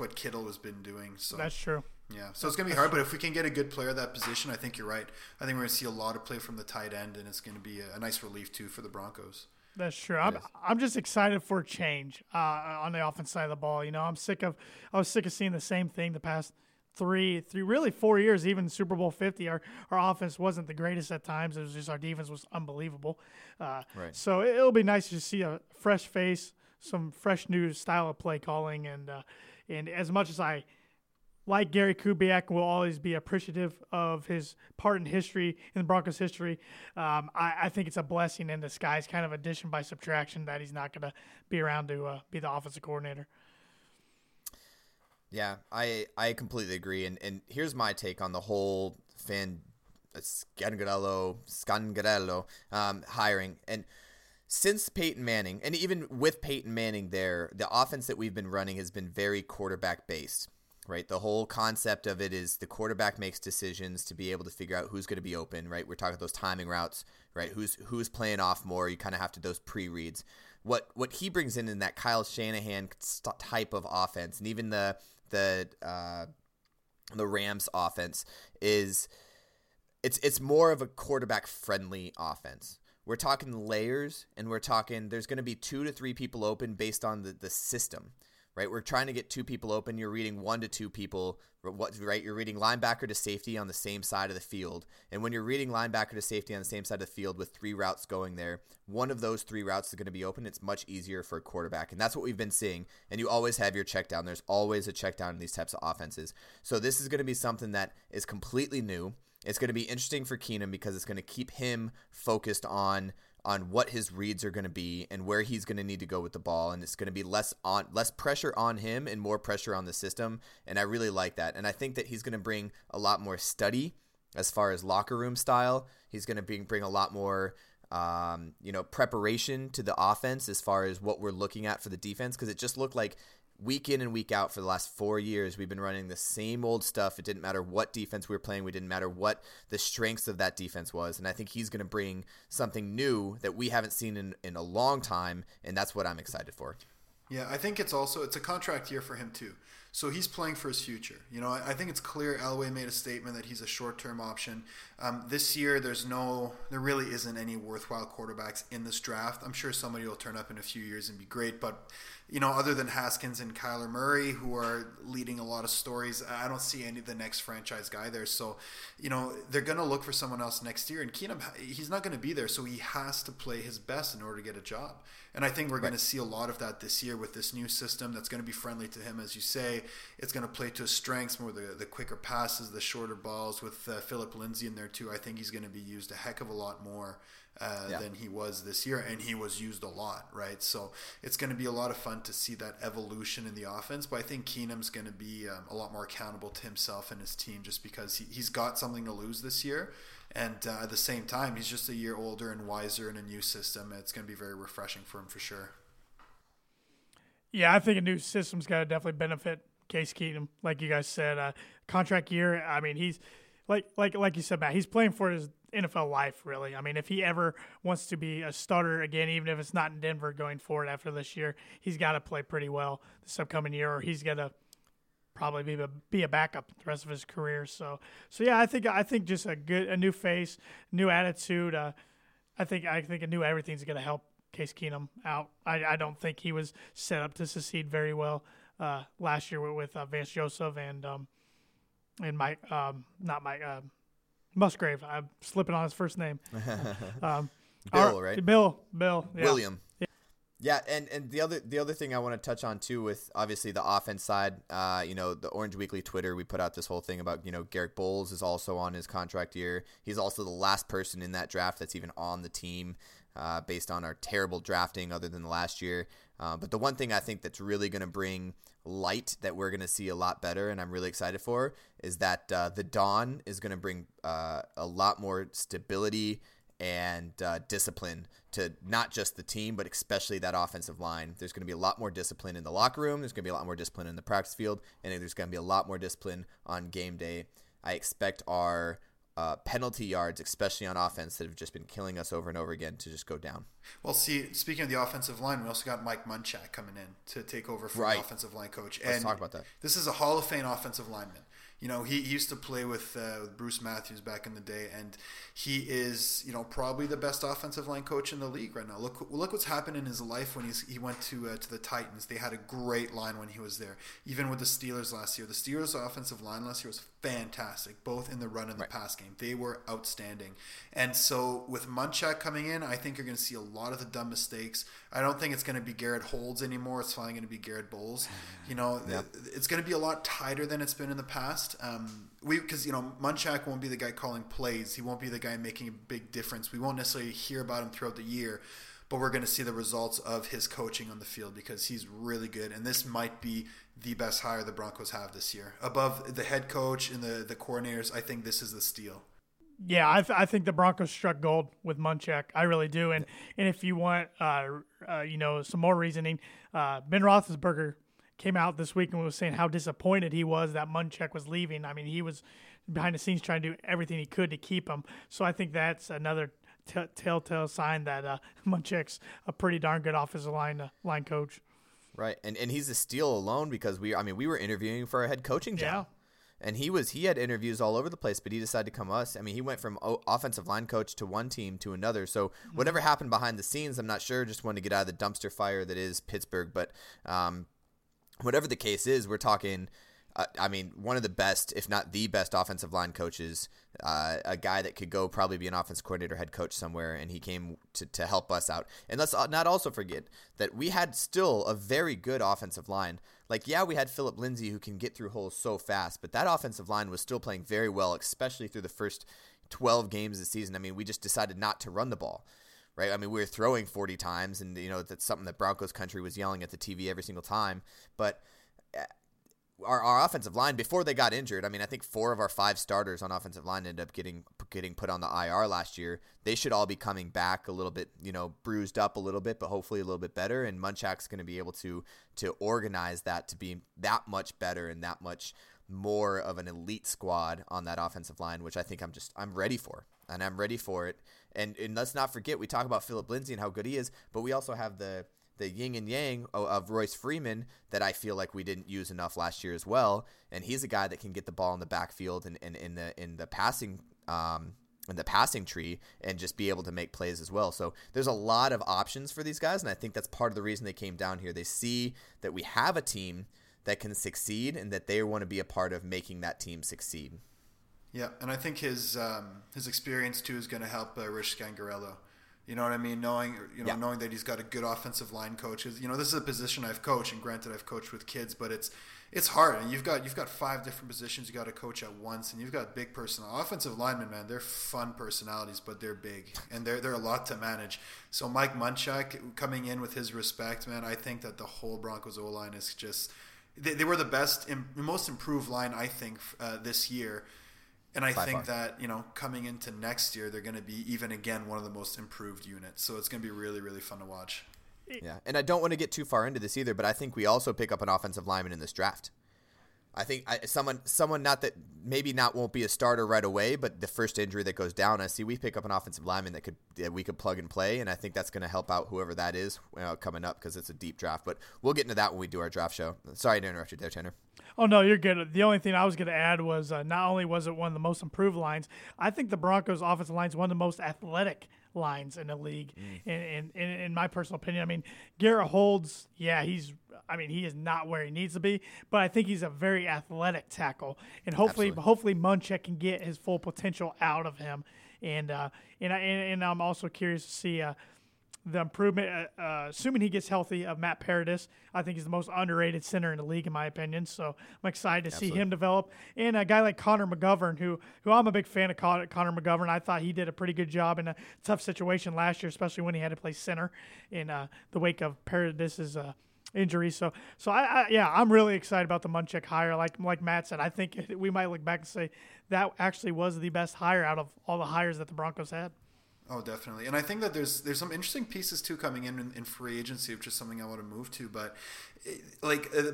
what Kittle has been doing. So that's true. Yeah, so it's going to be hard, but if we can get a good player at that position, I think you're right. I think we're going to see a lot of play from the tight end, and it's going to be a nice relief, too, for the Broncos. That's true. I'm just excited for change on the offense side of the ball. You know, I was sick of seeing the same thing the past really 4 years, even Super Bowl 50. Our offense wasn't the greatest at times. It was just our defense was unbelievable. Right. So it'll be nice to see a fresh face, some fresh new style of play calling, and as much as I – like Gary Kubiak, will always be appreciative of his part in history, in Broncos history. I think it's a blessing in disguise, kind of addition by subtraction, that he's not going to be around to be the offensive coordinator. Yeah, I completely agree. And here's my take on the whole Scangarello hiring. And since Peyton Manning, and even with Peyton Manning there, the offense that we've been running has been very quarterback-based. right? The whole concept of it is the quarterback makes decisions to be able to figure out who's going to be open, right? We're talking those timing routes, right? Who's playing off more. You kind of have to those pre-reads. What he brings in that Kyle Shanahan type of offense, and even the Rams offense is it's more of a quarterback friendly offense. We're talking layers, and we're talking there's going to be 2 to 3 people open based on the system, right? We're trying to get 2 people open. You're reading 1 to 2 people, right? You're reading linebacker to safety on the same side of the field. And when you're reading linebacker to safety on the same side of the field with 3 routes going there, one of those 3 routes is going to be open. It's much easier for a quarterback, and that's what we've been seeing. And you always have your check down. There's always a check down in these types of offenses. So this is going to be something that is completely new. It's going to be interesting for Keenum because it's going to keep him focused on what his reads are going to be and where he's going to need to go with the ball, and it's going to be less pressure on him and more pressure on the system, and I really like that. And I think that he's going to bring a lot more study as far as locker room style. He's going to bring a lot more preparation to the offense as far as what we're looking at for the defense, because it just looked like week in and week out for the last 4 years, we've been running the same old stuff. It didn't matter what defense we were playing. It didn't matter what the strengths of that defense was. And I think he's going to bring something new that we haven't seen in a long time, and that's what I'm excited for. Yeah, I think it's a contract year for him too. So he's playing for his future. I think it's clear Elway made a statement that he's a short-term option. This year, there really isn't any worthwhile quarterbacks in this draft. I'm sure somebody will turn up in a few years and be great, but other than Haskins and Kyler Murray, who are leading a lot of stories, I don't see any of the next franchise guy there. So, they're going to look for someone else next year, and Keenum, he's not going to be there, so he has to play his best in order to get a job. And I think we're going to see a lot of that this year with this new system that's going to be friendly to him, as you say. It's going to play to his strengths more, the quicker passes, the shorter balls with Philip Lindsay in there too. I think he's going to be used a heck of a lot more than he was this year, and he was used a lot, right? So it's going to be a lot of fun to see that evolution in the offense, but I think Keenum's going to be a lot more accountable to himself and his team just because he's got something to lose this year. And at the same time, he's just a year older and wiser in a new system. It's going to be very refreshing for him for sure. Yeah, I think a new system's got to definitely benefit Case Keenum, like you guys said. Contract year, I mean, he's like you said, Matt, he's playing for his NFL life, really. I mean, if he ever wants to be a starter again, even if it's not in Denver going forward after this year, he's got to play pretty well this upcoming year, or he's going to probably be a backup the rest of his career. So yeah, I think just a new face, new attitude. I think a new everything's going to help Case Keenum out. I don't think he was set up to succeed very well last year with Vance Joseph and Mike, not Mike, Musgrave. I'm slipping on his first name. Bill, right? Bill. Yeah. William. Yeah, and the other thing I want to touch on too, with obviously the offense side, the Orange Weekly Twitter, we put out this whole thing about, Garrett Bowles is also on his contract year. He's also the last person in that draft that's even on the team. Based on our terrible drafting other than last year. But the one thing I think that's really going to bring light that we're going to see a lot better, and I'm really excited for, is that the Dawn is going to bring a lot more stability and discipline to not just the team, but especially that offensive line. There's going to be a lot more discipline in the locker room. There's going to be a lot more discipline in the practice field, and there's going to be a lot more discipline on game day. I expect our penalty yards, especially on offense, that have just been killing us over and over again, to just go down. Well, see, speaking of the offensive line, we also got Mike Munchak coming in to take over from the offensive line coach. Let's talk about that. This is a Hall of Fame offensive lineman. He used to play with Bruce Matthews back in the day, and he is, probably the best offensive line coach in the league right now. Look what's happened in his life when he went to the Titans. They had a great line when he was there. Even with the Steelers last year, the Steelers' offensive line last year was fantastic, both in the run and the pass game. They were outstanding. And so with Munchak coming in, I think you're going to see a lot of the dumb mistakes. I don't think it's going to be Garrett Holds anymore. It's finally going to be Garrett Bowles. It's going to be a lot tighter than it's been in the past. Because Munchak won't be the guy calling plays. He won't be the guy making a big difference. We won't necessarily hear about him throughout the year, but we're going to see the results of his coaching on the field because he's really good. And this might be the best hire the Broncos have this year. Above the head coach and the coordinators, I think this is the steal. Yeah, I think the Broncos struck gold with Munchak. I really do. And if you want some more reasoning, Ben Roethlisberger came out this week and was saying how disappointed he was that Munchak was leaving. I mean, he was behind the scenes trying to do everything he could to keep him. So I think that's another telltale sign that Munchak's a pretty darn good offensive line coach. Right, and he's a steal alone because we were interviewing for a head coaching job. Yeah. And he had interviews all over the place, but he decided to come to us. I mean, he went from offensive line coach to one team to another. So whatever happened behind the scenes, I'm not sure. Just wanted to get out of the dumpster fire that is Pittsburgh. But whatever the case is, we're talking, one of the best, if not the best offensive line coaches, a guy that could go probably be an offense coordinator, head coach somewhere, and he came to help us out. And let's not also forget that we had still a very good offensive line. Like, yeah, we had Philip Lindsay who can get through holes so fast, but that offensive line was still playing very well, especially through the first 12 games of the season. I mean, we just decided not to run the ball, right? I mean, we were throwing 40 times, and, you know, that's something that Broncos country was yelling at the TV every single time. But our offensive line, before they got injured, I mean, I think 4 of our 5 starters on offensive line ended up getting put on the IR last year. They should all be coming back a little bit, you know, bruised up a little bit, but hopefully a little bit better. And Munchak's going to be able to organize that to be that much better and that much more of an elite squad on that offensive line, which I think I'm ready for. And I'm ready for it. And let's not forget, we talk about Philip Lindsay and how good he is, but we also have the yin and yang of Royce Freeman that I feel like we didn't use enough last year as well. And he's a guy that can get the ball in the backfield and in the passing tree and just be able to make plays as well. So there's a lot of options for these guys, and I think that's part of the reason they came down here. They see that we have a team that can succeed and that they want to be a part of making that team succeed. Yeah, and I think his experience too is going to help Rich Scangarello. You know what I mean? Knowing that he's got a good offensive line coach. You know, this is a position I've coached, and granted, I've coached with kids, but it's hard. And you've got 5 different positions you got to coach at once, and you've got big personalities. Offensive linemen, man, they're fun personalities, but they're big, and they're a lot to manage. So Mike Munchak coming in with his respect, man, I think that the whole Broncos O-line is just they were the best, most improved line I think this year. And I think that, you know, coming into next year, they're going to be even again one of the most improved units. So it's going to be really, really fun to watch. Yeah. And I don't want to get too far into this either, but I think we also pick up an offensive lineman in this draft. I think someone not that maybe not won't be a starter right away, but the first injury that goes down, I see we pick up an offensive lineman that we could plug and play, and I think that's going to help out whoever that is coming up because it's a deep draft. But we'll get into that when we do our draft show. Sorry to interrupt you there, Tanner. Oh, no, you're good. The only thing I was going to add was not only was it one of the most improved lines, I think the Broncos' offensive line is one of the most athletic lines in the league, in my personal opinion. I mean, Garrett Holds, he is not where he needs to be, but I think he's a very athletic tackle, and hopefully Munchak can get his full potential out of him, and I'm also curious to see the improvement, assuming he gets healthy, of Matt Paradis. I think he's the most underrated center in the league, in my opinion. So I'm excited to see him develop. And a guy like Connor McGovern, who I'm a big fan of Connor McGovern. I thought he did a pretty good job in a tough situation last year, especially when he had to play center in the wake of Paradis' injury. So I'm really excited about the Munchak hire. Like Matt said, I think we might look back and say that actually was the best hire out of all the hires that the Broncos had. Oh, definitely. And I think that there's some interesting pieces, too, coming in free agency, which is something I want to move to. But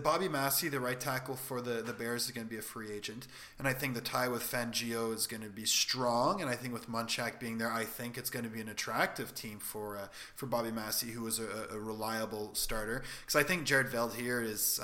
Bobby Massey, the right tackle for the Bears, is going to be a free agent. And I think the tie with Fangio is going to be strong. And I think with Munchak being there, I think it's going to be an attractive team for Bobby Massey, who is a reliable starter. Because I think Jared Veld here is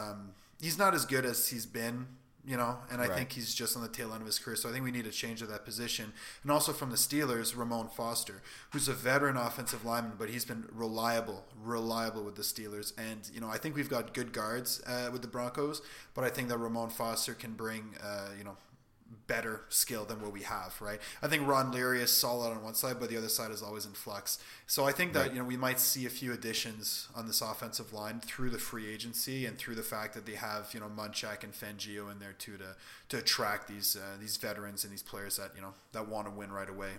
he's not as good as he's been. You know, and I think he's just on the tail end of his career. So I think we need a change of that position. And also from the Steelers, Ramon Foster, who's a veteran offensive lineman, but he's been reliable with the Steelers. And, you know, I think we've got good guards with the Broncos, but I think that Ramon Foster can bring, better skill than what we have, right? I think Ron Leary is solid on one side, but the other side is always in flux. So I think that, we might see a few additions on this offensive line through the free agency and through the fact that they have, Munchak and Fangio in there too to attract these veterans and these players that want to win right away.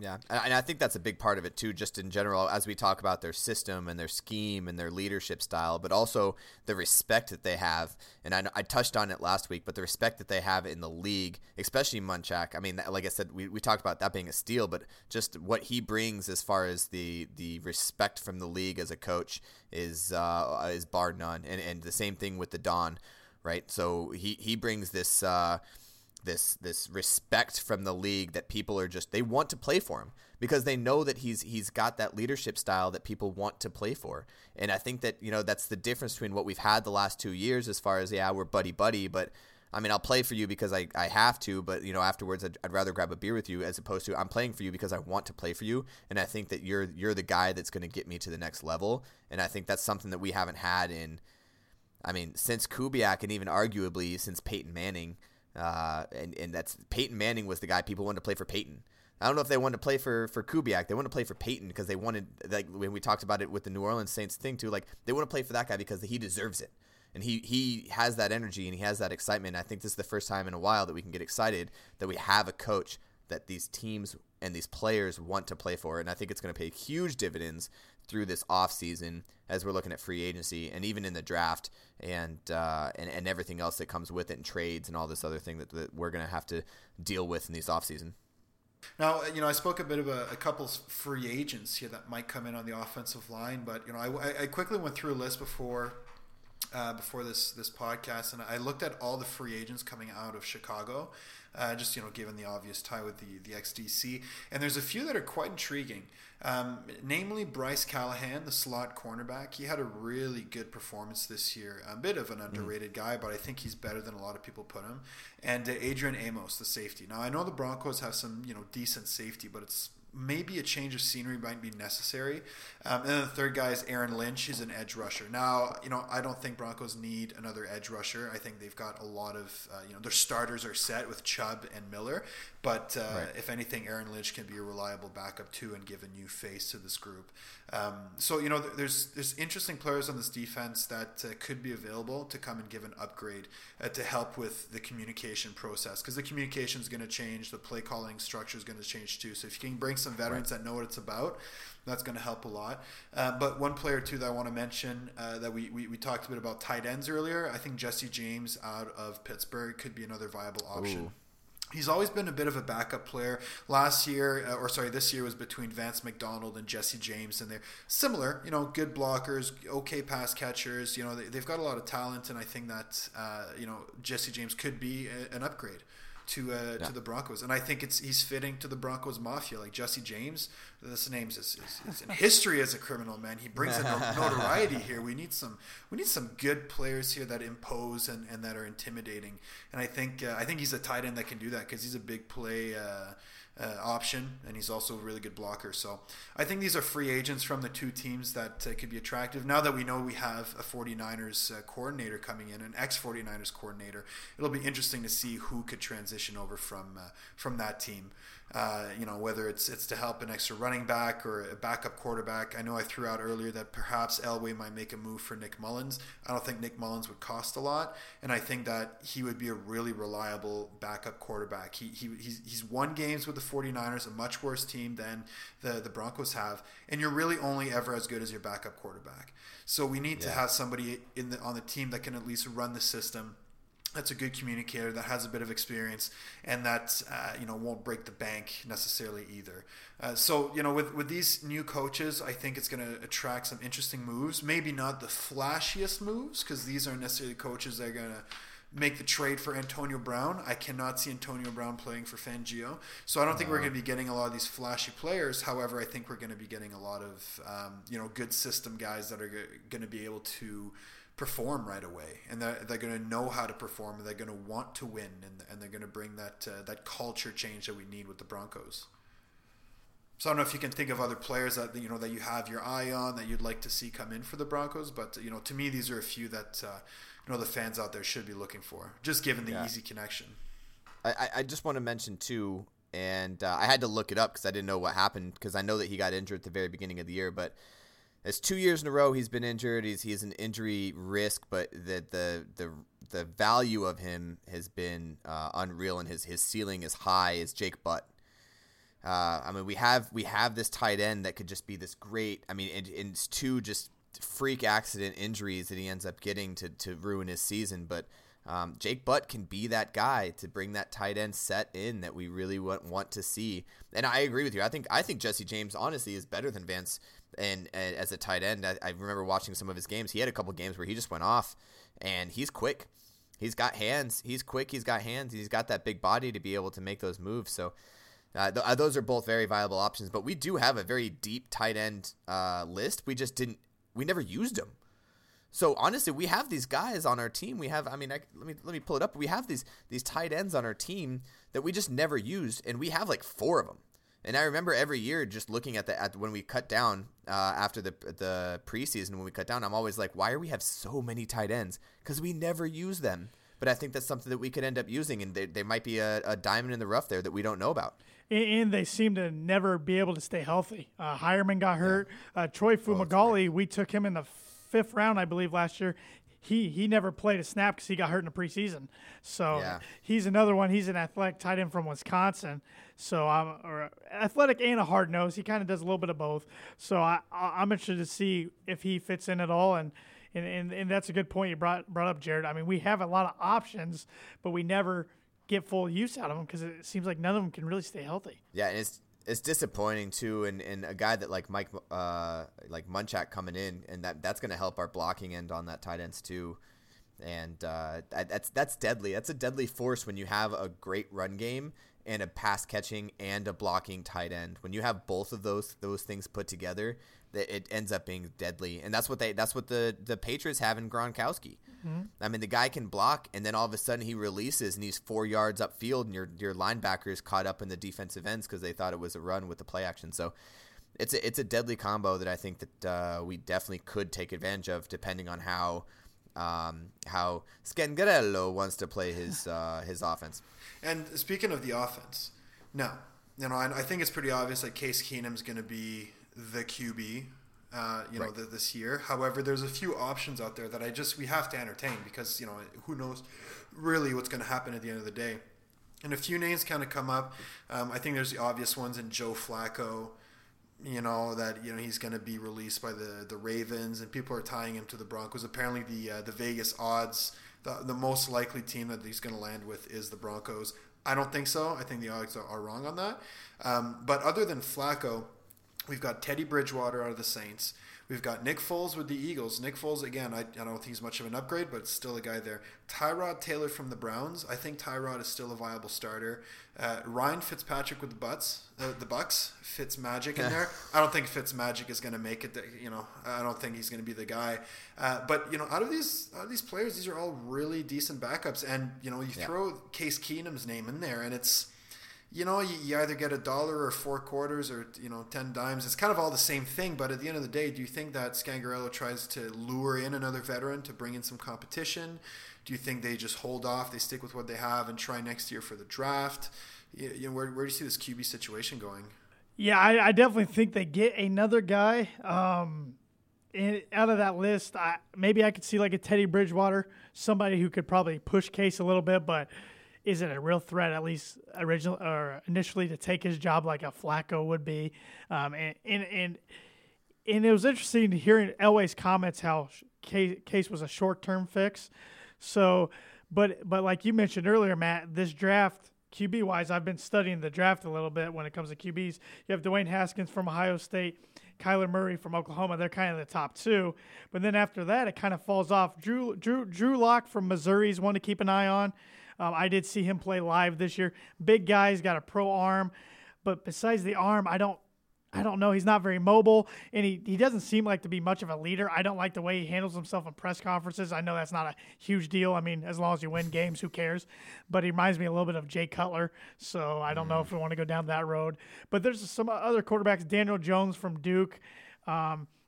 Yeah. And I think that's a big part of it too, just in general, as we talk about their system and their scheme and their leadership style, but also the respect that they have. And I touched on it last week, but the respect that they have in the league, especially Munchak. I mean, like I said, we talked about that being a steal, but just what he brings as far as the respect from the league as a coach is bar none. And the same thing with the Don, right? So he brings this, this respect from the league that people are just, they want to play for him because they know that he's got that leadership style that people want to play for. And I think that, you know, that's the difference between what we've had the last 2 years as far as, yeah, we're buddy, but I mean, I'll play for you because I have to, but you know, afterwards I'd rather grab a beer with you, as opposed to I'm playing for you because I want to play for you. And I think that you're the guy that's going to get me to the next level. And I think that's something that we haven't had since Kubiak, and even arguably since Peyton Manning. And that's, Peyton Manning was the guy people wanted to play for. Peyton, I don't know if they wanted to play for Kubiak. They wanted to play for Peyton because they wanted, like when we talked about it with the New Orleans Saints thing too, like they want to play for that guy because he deserves it, and he has that energy and he has that excitement. I think this is the first time in a while that we can get excited that we have a coach that these teams and these players want to play for, and I think it's going to pay huge dividends through this offseason as we're looking at free agency and even in the draft and everything else that comes with it, and trades and all this other thing that we're going to have to deal with in these offseason. Now, you know, I spoke a bit of a couple free agents here that might come in on the offensive line, but, you know, I quickly went through a list before this podcast, and I looked at all the free agents coming out of Chicago, just, you know, given the obvious tie with the XDC. And there's a few that are quite intriguing, namely Bryce Callahan, the slot cornerback. He had a really good performance this year, a bit of an underrated guy, but I think he's better than a lot of people put him. And Adrian Amos, the safety. Now, I know the Broncos have some, you know, decent safety, but it's maybe a change of scenery might be necessary. And then the third guy is Aaron Lynch. He's an edge rusher. Now, you know, I don't think Broncos need another edge rusher. I think they've got a lot of, you know, their starters are set with Chubb and Miller. But right. If anything, Aaron Lynch can be a reliable backup too and give a new face to this group. So, you know, there's interesting players on this defense that could be available to come and give an upgrade to help with the communication process, because the communication is going to change. The play calling structure is going to change too. So if you can bring some veterans that know what it's about, that's going to help a lot. But one player too that I want to mention that we talked a bit about tight ends earlier. I think Jesse James out of Pittsburgh could be another viable option. Ooh. He's always been a bit of a backup player. This year was between Vance McDonald and Jesse James, and they're similar, you know, good blockers, okay pass catchers. You know, they've got a lot of talent, and I think that, you know, Jesse James could be an upgrade to the Broncos. And I think he's fitting to the Broncos mafia. Like Jesse James, this name's is in history as a criminal, man. He brings a notoriety here. We need some good players here that impose and that are intimidating. And I think he's a tight end that can do that, because he's a big play option, and he's also a really good blocker. So I think these are free agents from the two teams that could be attractive. Now that we know we have a 49ers coordinator coming in, an ex-49ers coordinator, it'll be interesting to see who could transition over from that team. You know, whether it's to help an extra running back or a backup quarterback. I know I threw out earlier that perhaps Elway might make a move for Nick Mullens. I don't think Nick Mullens would cost a lot, and I think that he would be a really reliable backup quarterback. He's won games with the 49ers, a much worse team than the Broncos have, and you're really only ever as good as your backup quarterback. So we need to have somebody on the team that can at least run the system, that's a good communicator, that has a bit of experience, and that you know, won't break the bank necessarily either. So, you know, with these new coaches, I think it's going to attract some interesting moves. Maybe not the flashiest moves, because these aren't necessarily coaches that are going to make the trade for Antonio Brown. I cannot see Antonio Brown playing for Fangio. So I don't think we're going to be getting a lot of these flashy players. However, I think we're going to be getting a lot of you know, good system guys that are going to be able to perform right away, and they're going to know how to perform, and they're going to want to win, and they're going to bring that culture change that we need with the Broncos. So I don't know if you can think of other players that, you know, that you have your eye on that you'd like to see come in for the Broncos, but, you know, to me these are a few that you know, the fans out there should be looking for, just given the easy connection. I just want to mention too, and I had to look it up because I didn't know what happened, because I know that he got injured at the very beginning of the year, but it's 2 years in a row he's been injured. He's an injury risk, but the value of him has been unreal, and his ceiling is high. Is Jake Butt, I mean, we have this tight end that could just be this great. I mean, and it's two just freak accident injuries that he ends up getting to ruin his season. But Jake Butt can be that guy to bring that tight end set in that we really want to see. And I agree with you. I think Jesse James honestly is better than Vance. And as a tight end, I remember watching some of his games. He had a couple games where he just went off, and he's quick. He's got hands. He's quick. He's got hands. He's got that big body to be able to make those moves. So those are both very viable options. But we do have a very deep tight end list. We never used them. So honestly, we have these guys on our team. We have, let me pull it up. We have these tight ends on our team that we just never used, and we have like four of them. And I remember every year just looking at when we cut down after the preseason, when we cut down, I'm always like, why do we have so many tight ends? Because we never use them. But I think that's something that we could end up using, and there might be a diamond in the rough there that we don't know about. And they seem to never be able to stay healthy. Hireman got hurt. Yeah. Troy Fumagalli, we took him in the fifth round, I believe, last year. He never played a snap because he got hurt in the preseason. So He's another one. He's an athletic tight end from Wisconsin. So athletic and a hard nose. He kind of does a little bit of both. So I'm interested to see if he fits in at all. And that's a good point you brought up, Jared. I mean, we have a lot of options, but we never get full use out of them because it seems like none of them can really stay healthy. Yeah, and it's disappointing too, and a guy that like Mike Munchak coming in, and that's going to help our blocking end on that tight ends too, and that's deadly. That's a deadly force when you have a great run game and a pass catching and a blocking tight end. When you have both of those things put together, that it ends up being deadly, and that's what the Patriots have in Gronkowski. Mm-hmm. I mean, the guy can block, and then all of a sudden he releases, and he's 4 yards upfield, and your linebacker is caught up in the defensive ends because they thought it was a run with the play action. So it's a deadly combo that I think that we definitely could take advantage of, depending on how Scangarello wants to play his offense. And speaking of the offense, I think it's pretty obvious that Case Keenum's going to be the QB, this year. However, there's a few options out there that we have to entertain because who knows really what's going to happen at the end of the day. And a few names kind of come up. I think there's the obvious ones in Joe Flacco. He's going to be released by the Ravens, and people are tying him to the Broncos. Apparently the Vegas odds, the most likely team that he's going to land with is the Broncos. I don't think so. I think the odds are wrong on that. But other than Flacco, we've got Teddy Bridgewater out of the Saints. We've got Nick Foles with the Eagles. Nick Foles, again, I don't think he's much of an upgrade, but it's still a guy there. Tyrod Taylor from the Browns. I think Tyrod is still a viable starter. Ryan Fitzpatrick with the Bucks. Fitz Magic in there. I don't think Fitz Magic is going to make it. I don't think he's going to be the guy. But out of these players, these are all really decent backups. And you throw Case Keenum's name in there, and it's. You either get $1 or 4 quarters or 10 dimes. It's kind of all the same thing, but at the end of the day, do you think that Scangarello tries to lure in another veteran to bring in some competition? Do you think they just hold off, they stick with what they have, and try next year for the draft? Where do you see this QB situation going? Yeah, I definitely think they get another guy. Out of that list, maybe I could see like a Teddy Bridgewater, somebody who could probably push Case a little bit, but is it a real threat, at least initially, to take his job like a Flacco would be? And it was interesting to hear Elway's comments how Case was a short-term fix. So, but like you mentioned earlier, Matt, this draft, QB-wise, I've been studying the draft a little bit when it comes to QBs. You have Dwayne Haskins from Ohio State, Kyler Murray from Oklahoma. They're kind of the top two. But then after that, it kind of falls off. Drew Lock from Missouri is one to keep an eye on. I did see him play live this year. Big guy, he's got a pro arm, but besides the arm, I don't know. He's not very mobile, and he doesn't seem like to be much of a leader. I don't like the way he handles himself in press conferences. I know that's not a huge deal. I mean, as long as you win games, who cares? But he reminds me a little bit of Jay Cutler, so I don't know if we want to go down that road. But there's some other quarterbacks, Daniel Jones from Duke.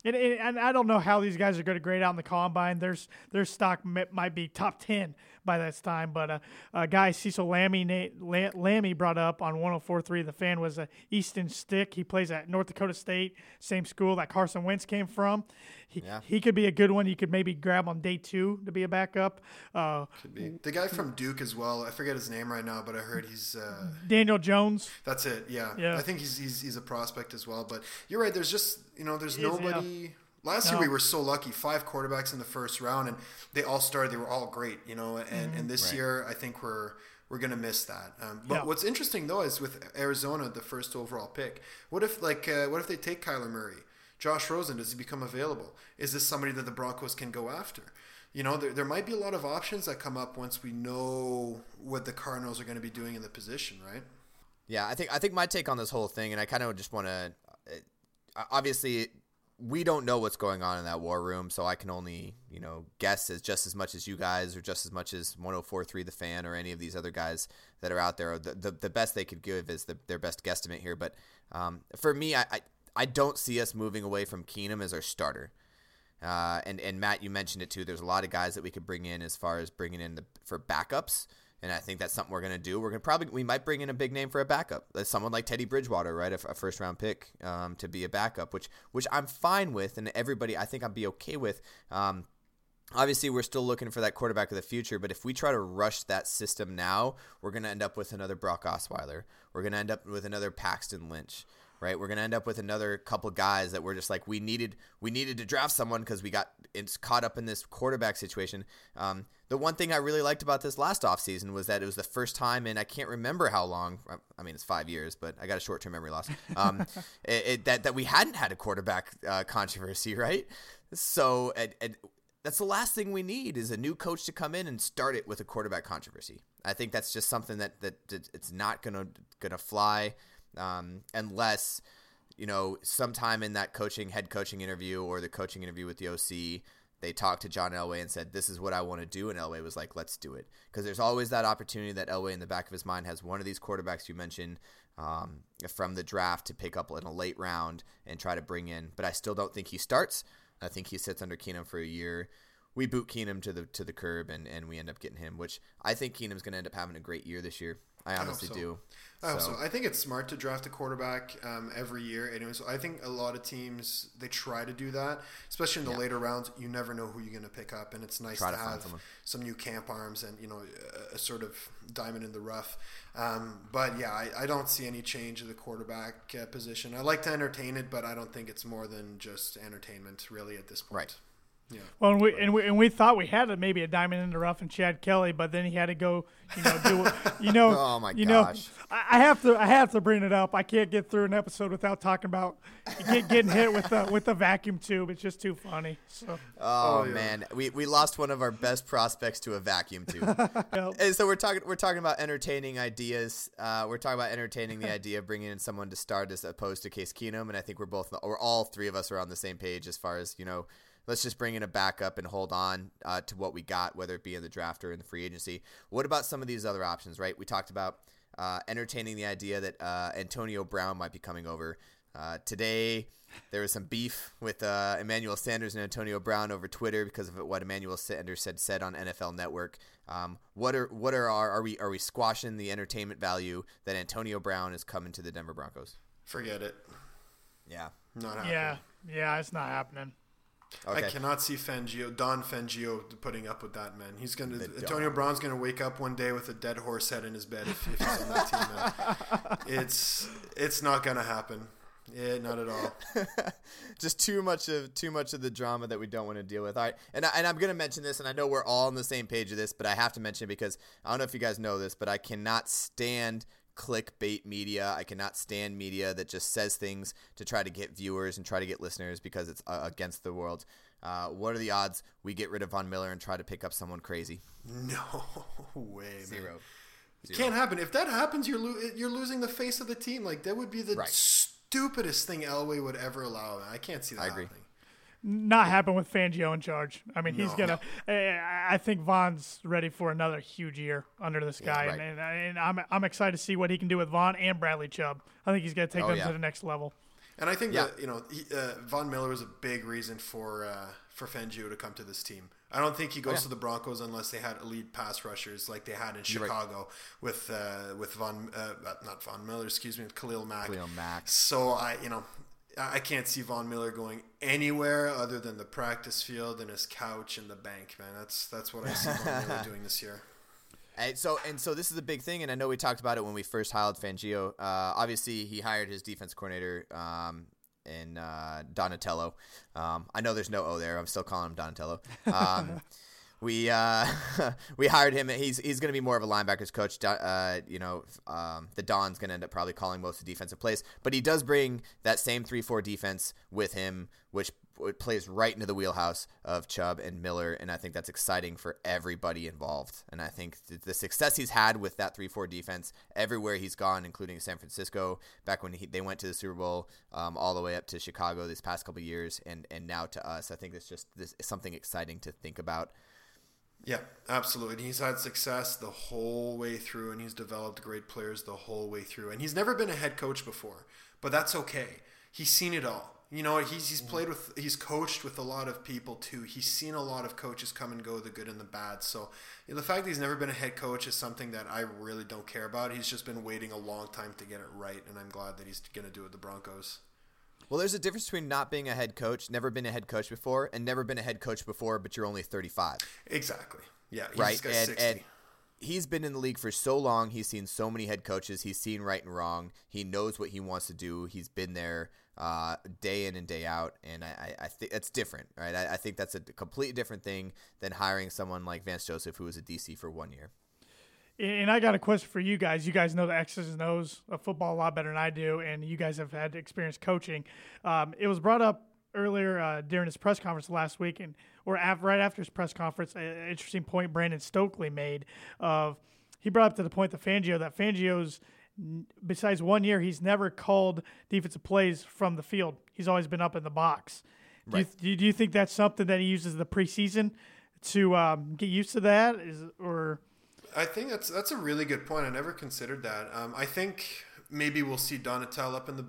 And I don't know how these guys are going to grade out in the combine. Their stock might be top 10 by this time. But a guy Cecil Lammy brought up on 104.3 The Fan was Easton Stick. He plays at North Dakota State, same school that Carson Wentz came from. He could be a good one. You could maybe grab on day two to be a backup. Could be. The guy from Duke as well. I forget his name right now, but I heard he's Daniel Jones. That's it. Yeah. I think he's a prospect as well. But you're right. There's just there's nobody. Yeah. Last year we were so lucky, 5 quarterbacks in the first round, and they all started. They were all great, And this year, I think we're gonna miss that. But what's interesting though is with Arizona, the first overall pick. What if they take Kyler Murray? Josh Rosen, does he become available? Is this somebody that the Broncos can go after? There might be a lot of options that come up once we know what the Cardinals are going to be doing in the position, right? Yeah, I think my take on this whole thing, and I kind of just want to, obviously. We don't know what's going on in that war room, so I can only, guess as much as you guys or just as much as 104.3 The Fan or any of these other guys that are out there. The best they could give is their best guesstimate here. But for me, I don't see us moving away from Keenum as our starter. And Matt, you mentioned it too. There's a lot of guys that we could bring in as far as bringing in for backups. And I think that's something we're going to do. We might bring in a big name for a backup. Someone like Teddy Bridgewater, right? A first round pick to be a backup, which I'm fine with. And everybody, I think I'd be okay with. Obviously, we're still looking for that quarterback of the future. But if we try to rush that system now, we're going to end up with another Brock Osweiler. We're going to end up with another Paxton Lynch. Right, we're gonna end up with another couple guys that we're just like we needed to draft someone because we got caught up in this quarterback situation. The one thing I really liked about this last offseason was that it was the first time in I can't remember how long. I mean, it's 5 years, but I got a short-term memory loss. That we hadn't had a quarterback controversy, right? So that's the last thing we need is a new coach to come in and start it with a quarterback controversy. I think that's just something that it's not gonna fly. Unless, sometime in that head coaching interview or the coaching interview with the OC, they talked to John Elway and said, this is what I want to do. And Elway was like, let's do it. Because there's always that opportunity that Elway in the back of his mind has one of these quarterbacks you mentioned from the draft to pick up in a late round and try to bring in. But I still don't think he starts. I think he sits under Keenum for a year. We boot Keenum to the curb and we end up getting him, which I think Keenum's going to end up having a great year this year. I honestly do. I hope so. I think it's smart to draft a quarterback every year. Anyways, I think a lot of teams, they try to do that, especially in the later rounds. You never know who you're going to pick up, and it's nice to have some new camp arms and, a sort of diamond in the rough. I don't see any change in the quarterback position. I like to entertain it, but I don't think it's more than just entertainment really at this point. Right. Yeah. Well, and we thought we had maybe a diamond in the rough in Chad Kelly, but then he had to go, do it. Oh my gosh! I have to bring it up. I can't get through an episode without talking about getting hit with a vacuum tube. It's just too funny. So. Oh yeah. Man, we lost one of our best prospects to a vacuum tube. Yep. And so we're talking about entertaining ideas. We're talking about entertaining the idea of bringing in someone to start as opposed to Case Keenum, and I think we're all three of us are on the same page as far as let's just bring in a backup and hold on to what we got, whether it be in the draft or in the free agency. What about some of these other options, right? We talked about entertaining the idea that Antonio Brown might be coming over. Today, there was some beef with Emmanuel Sanders and Antonio Brown over Twitter because of what Emmanuel Sanders said on NFL Network. Are we squashing the entertainment value that Antonio Brown is coming to the Denver Broncos? Forget it. Yeah. Not happening. Yeah, it's not happening. Okay. I cannot see Don Fangio putting up with that, man. Antonio Brown's gonna wake up one day with a dead horse head in his bed if he's on that team, man. It's not gonna happen. Yeah, not at all. Just too much of the drama that we don't want to deal with. All right, and I'm gonna mention this, and I know we're all on the same page of this, but I have to mention it because I don't know if you guys know this, but I cannot stand clickbait media. I cannot stand media that just says things to try to get viewers and try to get listeners because it's against the world. What are the odds we get rid of Von Miller and try to pick up someone crazy? No way, man. Zero. It can't happen. If that happens, you're losing the face of the team. Like that would be the stupidest thing Elway would ever allow. I can't see that happening. Not happen with Fangio in charge. I mean, he's going to – I think Von's ready for another huge year under this guy. Right. And I'm excited to see what he can do with Von and Bradley Chubb. I think he's going to take them to the next level. And I think that, you know, Von Miller was a big reason for Fangio to come to this team. I don't think he goes to the Broncos unless they had elite pass rushers like they had in Chicago with Khalil Mack. So I can't see Von Miller going anywhere other than the practice field and his couch and the bank, man. That's what I see Von Miller doing this year. And so this is a big thing, and I know we talked about it when we first hired Fangio. Obviously, he hired his defense coordinator in Donatello. I know there's no O there. I'm still calling him Donatello. We hired him. He's going to be more of a linebackers coach. The Don's going to end up probably calling most of the defensive plays, but he does bring that same 3-4 defense with him, which plays right into the wheelhouse of Chubb and Miller, and I think that's exciting for everybody involved. And I think the success he's had with that 3-4 defense everywhere he's gone, including San Francisco, back when they went to the Super Bowl, all the way up to Chicago this past couple of years, and now to us, I think it's just this is something exciting to think about. Yeah, absolutely. And he's had success the whole way through, and he's developed great players the whole way through. And he's never been a head coach before, but that's okay. He's seen it all. You know, he's coached with a lot of people too. He's seen a lot of coaches come and go, the good and the bad. So the fact that he's never been a head coach is something that I really don't care about. He's just been waiting a long time to get it right, and I'm glad that he's going to do it with the Broncos. Well, there's a difference between not being a head coach, never been a head coach before, and never been a head coach before, but you're only 35. Exactly. Yeah. Right. Got 60. And he's been in the league for so long. He's seen so many head coaches. He's seen right and wrong. He knows what he wants to do. He's been there day in and day out. And I think that's different, right? I think that's a completely different thing than hiring someone like Vance Joseph, who was a DC for 1 year. And I got a question for you guys. You guys know the X's and O's of football a lot better than I do, and you guys have had experience coaching. It was brought up earlier during his press conference last week, right after his press conference, an interesting point Brandon Stokely made. He brought up to the point that Fangio's, besides 1 year, he's never called defensive plays from the field. He's always been up in the box. Right. Do you think that's something that he uses the preseason to get used to that, or – I think that's a really good point. I never considered that. I think maybe we'll see Donatell up in the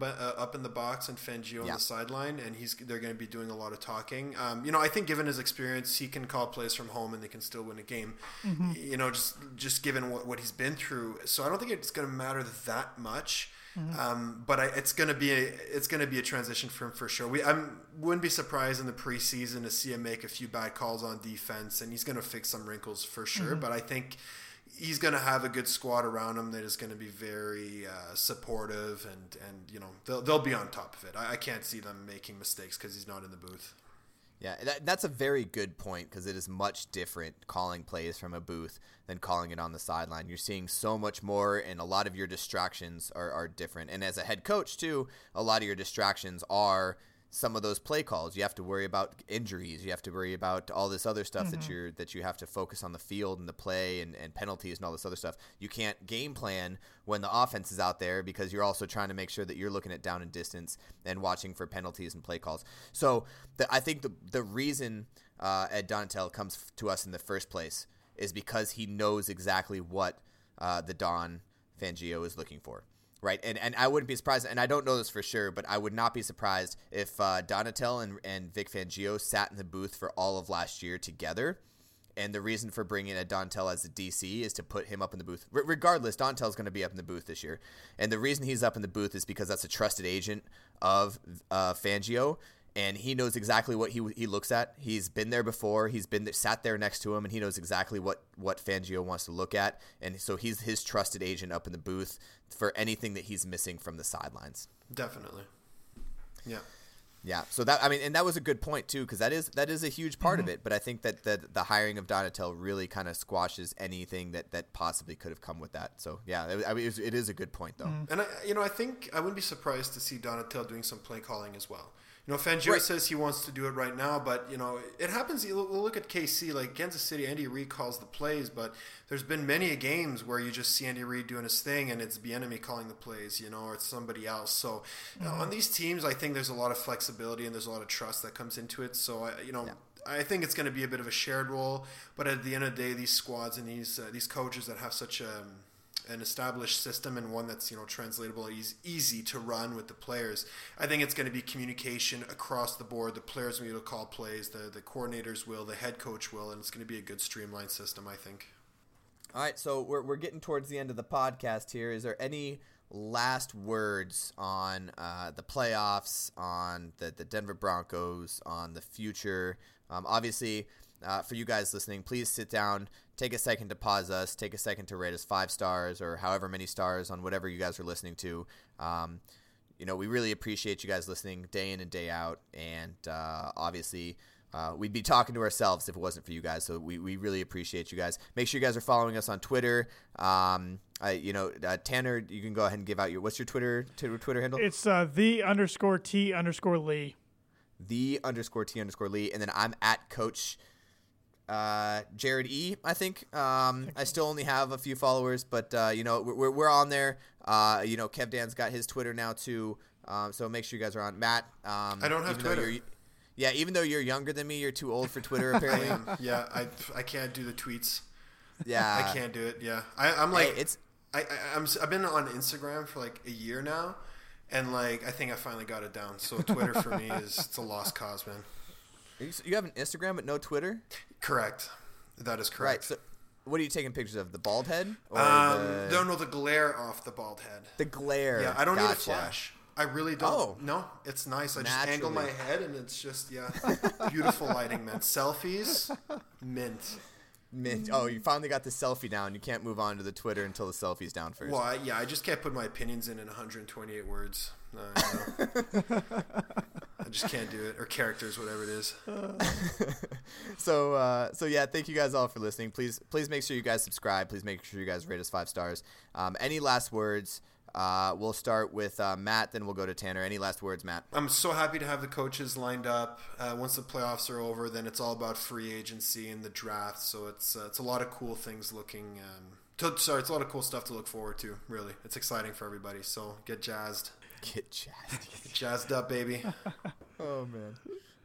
box and Fangio on the sideline, and they're going to be doing a lot of talking. I think given his experience, he can call plays from home, and they can still win a game. Mm-hmm. You know, just given what he's been through, so I don't think it's going to matter that much. Mm-hmm. But it's going to be a transition for him for sure. I wouldn't be surprised in the preseason to see him make a few bad calls on defense, and he's going to fix some wrinkles for sure. Mm-hmm. But I think he's going to have a good squad around him that is going to be very supportive, and you know they'll be on top of it. I can't see them making mistakes because he's not in the booth. Yeah, that's a very good point because it is much different calling plays from a booth than calling it on the sideline. You're seeing so much more, and a lot of your distractions are different. And as a head coach, too, a lot of your distractions are some of those play calls. You have to worry about injuries. You have to worry about all this other stuff mm-hmm. that you have to focus on the field and the play and penalties and all this other stuff. You can't game plan when the offense is out there because you're also trying to make sure that you're looking at down and distance and watching for penalties and play calls. So I think the reason Ed Donatell comes to us in the first place is because he knows exactly what the Don Fangio is looking for, right? And I wouldn't be surprised, and I don't know this for sure, but I would not be surprised if Donatell and Vic Fangio sat in the booth for all of last year together. And the reason for bringing in Donatell as a DC is to put him up in the booth. Regardless, Donatell's going to be up in the booth this year. And the reason he's up in the booth is because that's a trusted agent of Fangio, and he knows exactly what he looks at. He's been there before. He's been there, sat there next to him, and he knows exactly what Fangio wants to look at. And so he's his trusted agent up in the booth for anything that he's missing from the sidelines. Definitely. Yeah. Yeah. So that was a good point too, because that is a huge part mm-hmm. of it. But I think that the hiring of Donatell really kind of squashes anything that possibly could have come with that. So yeah, it is a good point though. Mm-hmm. And I think I wouldn't be surprised to see Donatell doing some play calling as well. You know, Fangio says he wants to do it right now, but, you know, it happens. You look at KC, like Kansas City, Andy Reid calls the plays, but there's been many games where you just see Andy Reid doing his thing and it's Bieniemy calling the plays, you know, or it's somebody else. So on these teams, I think there's a lot of flexibility and there's a lot of trust that comes into it. So, I think it's going to be a bit of a shared role, but at the end of the day, these squads and these coaches that have such a an established system and one that's, you know, translatable, easy to run with the players. I think it's going to be communication across the board. The players will be able to call plays, the coordinators will, the head coach will, and it's going to be a good streamlined system, I think. All right, so we're getting towards the end of the podcast here. Is there any last words on the playoffs, on the Denver Broncos, on the future? Obviously, for you guys listening, please sit down, take a second to pause us, take a second to rate us 5 stars or however many stars on whatever you guys are listening to. You know, we really appreciate you guys listening day in and day out, and obviously – we'd be talking to ourselves if it wasn't for you guys, so we really appreciate you guys. Make sure you guys are following us on Twitter. Tanner, you can go ahead and give out your – what's your Twitter handle? It's the_T_Lee. The_T_Lee, and then I'm at Coach Jared E, I think. I still only have a few followers, but, you know, we're on there. You know, Kev Dan's got his Twitter now too, so make sure you guys are on. Matt. I don't have Twitter. Yeah, even though you're younger than me, you're too old for Twitter, apparently. Yeah, I can't do the tweets. Yeah. I can't do it, yeah. I'm like, hey, I've been on Instagram for like a year now, and like I think I finally got it down. So Twitter for me it's a lost cause, man. You have an Instagram but no Twitter? Correct. That is correct. Right, so what are you taking pictures of, the bald head? Or the glare off the bald head. The glare. Yeah, I don't need a flash. I really don't. Oh. No, it's nice. I just angle my head, and it's just, yeah, beautiful lighting, man. Selfies, mint. Oh, you finally got the selfie down. You can't move on to the Twitter until the selfie's down first. Well, I just can't put my opinions in 128 words. I just can't do it, or characters, whatever it is. So yeah, thank you guys all for listening. Please make sure you guys subscribe. Please make sure you guys rate us 5 stars. Any last words? We'll start with Matt, then we'll go to Tanner. Any last words, Matt? I'm so happy to have the coaches lined up. Once the playoffs are over, then it's all about free agency and the draft. So it's a lot of cool things looking. It's a lot of cool stuff to look forward to. Really, it's exciting for everybody. So get jazzed. Get jazzed up, baby. Oh man.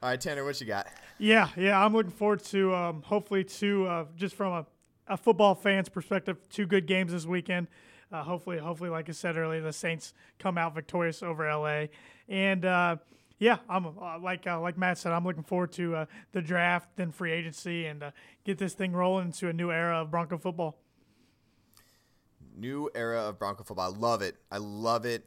All right, Tanner, what you got? Yeah. I'm looking forward to hopefully just from a football fan's perspective, 2 good games this weekend. Hopefully, like I said earlier, the Saints come out victorious over LA. And I'm like Matt said, I'm looking forward to the draft, then free agency, and get this thing rolling into a new era of Bronco football. New era of Bronco football. I love it.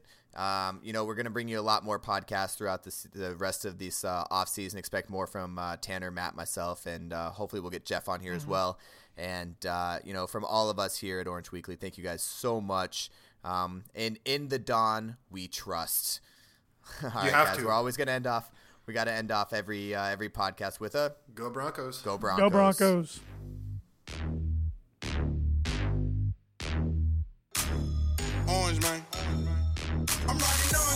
You know, we're going to bring you a lot more podcasts throughout the rest of this off season. Expect more from Tanner, Matt, myself, and hopefully we'll get Jeff on here as well. And, you know, from all of us here at Orange Weekly, thank you guys so much. And in the dawn, we trust. All right, guys. We're always going to end off. We got to end off every podcast with a Go Broncos. Go Broncos. Go Broncos. Orange, man. I'm rocking on.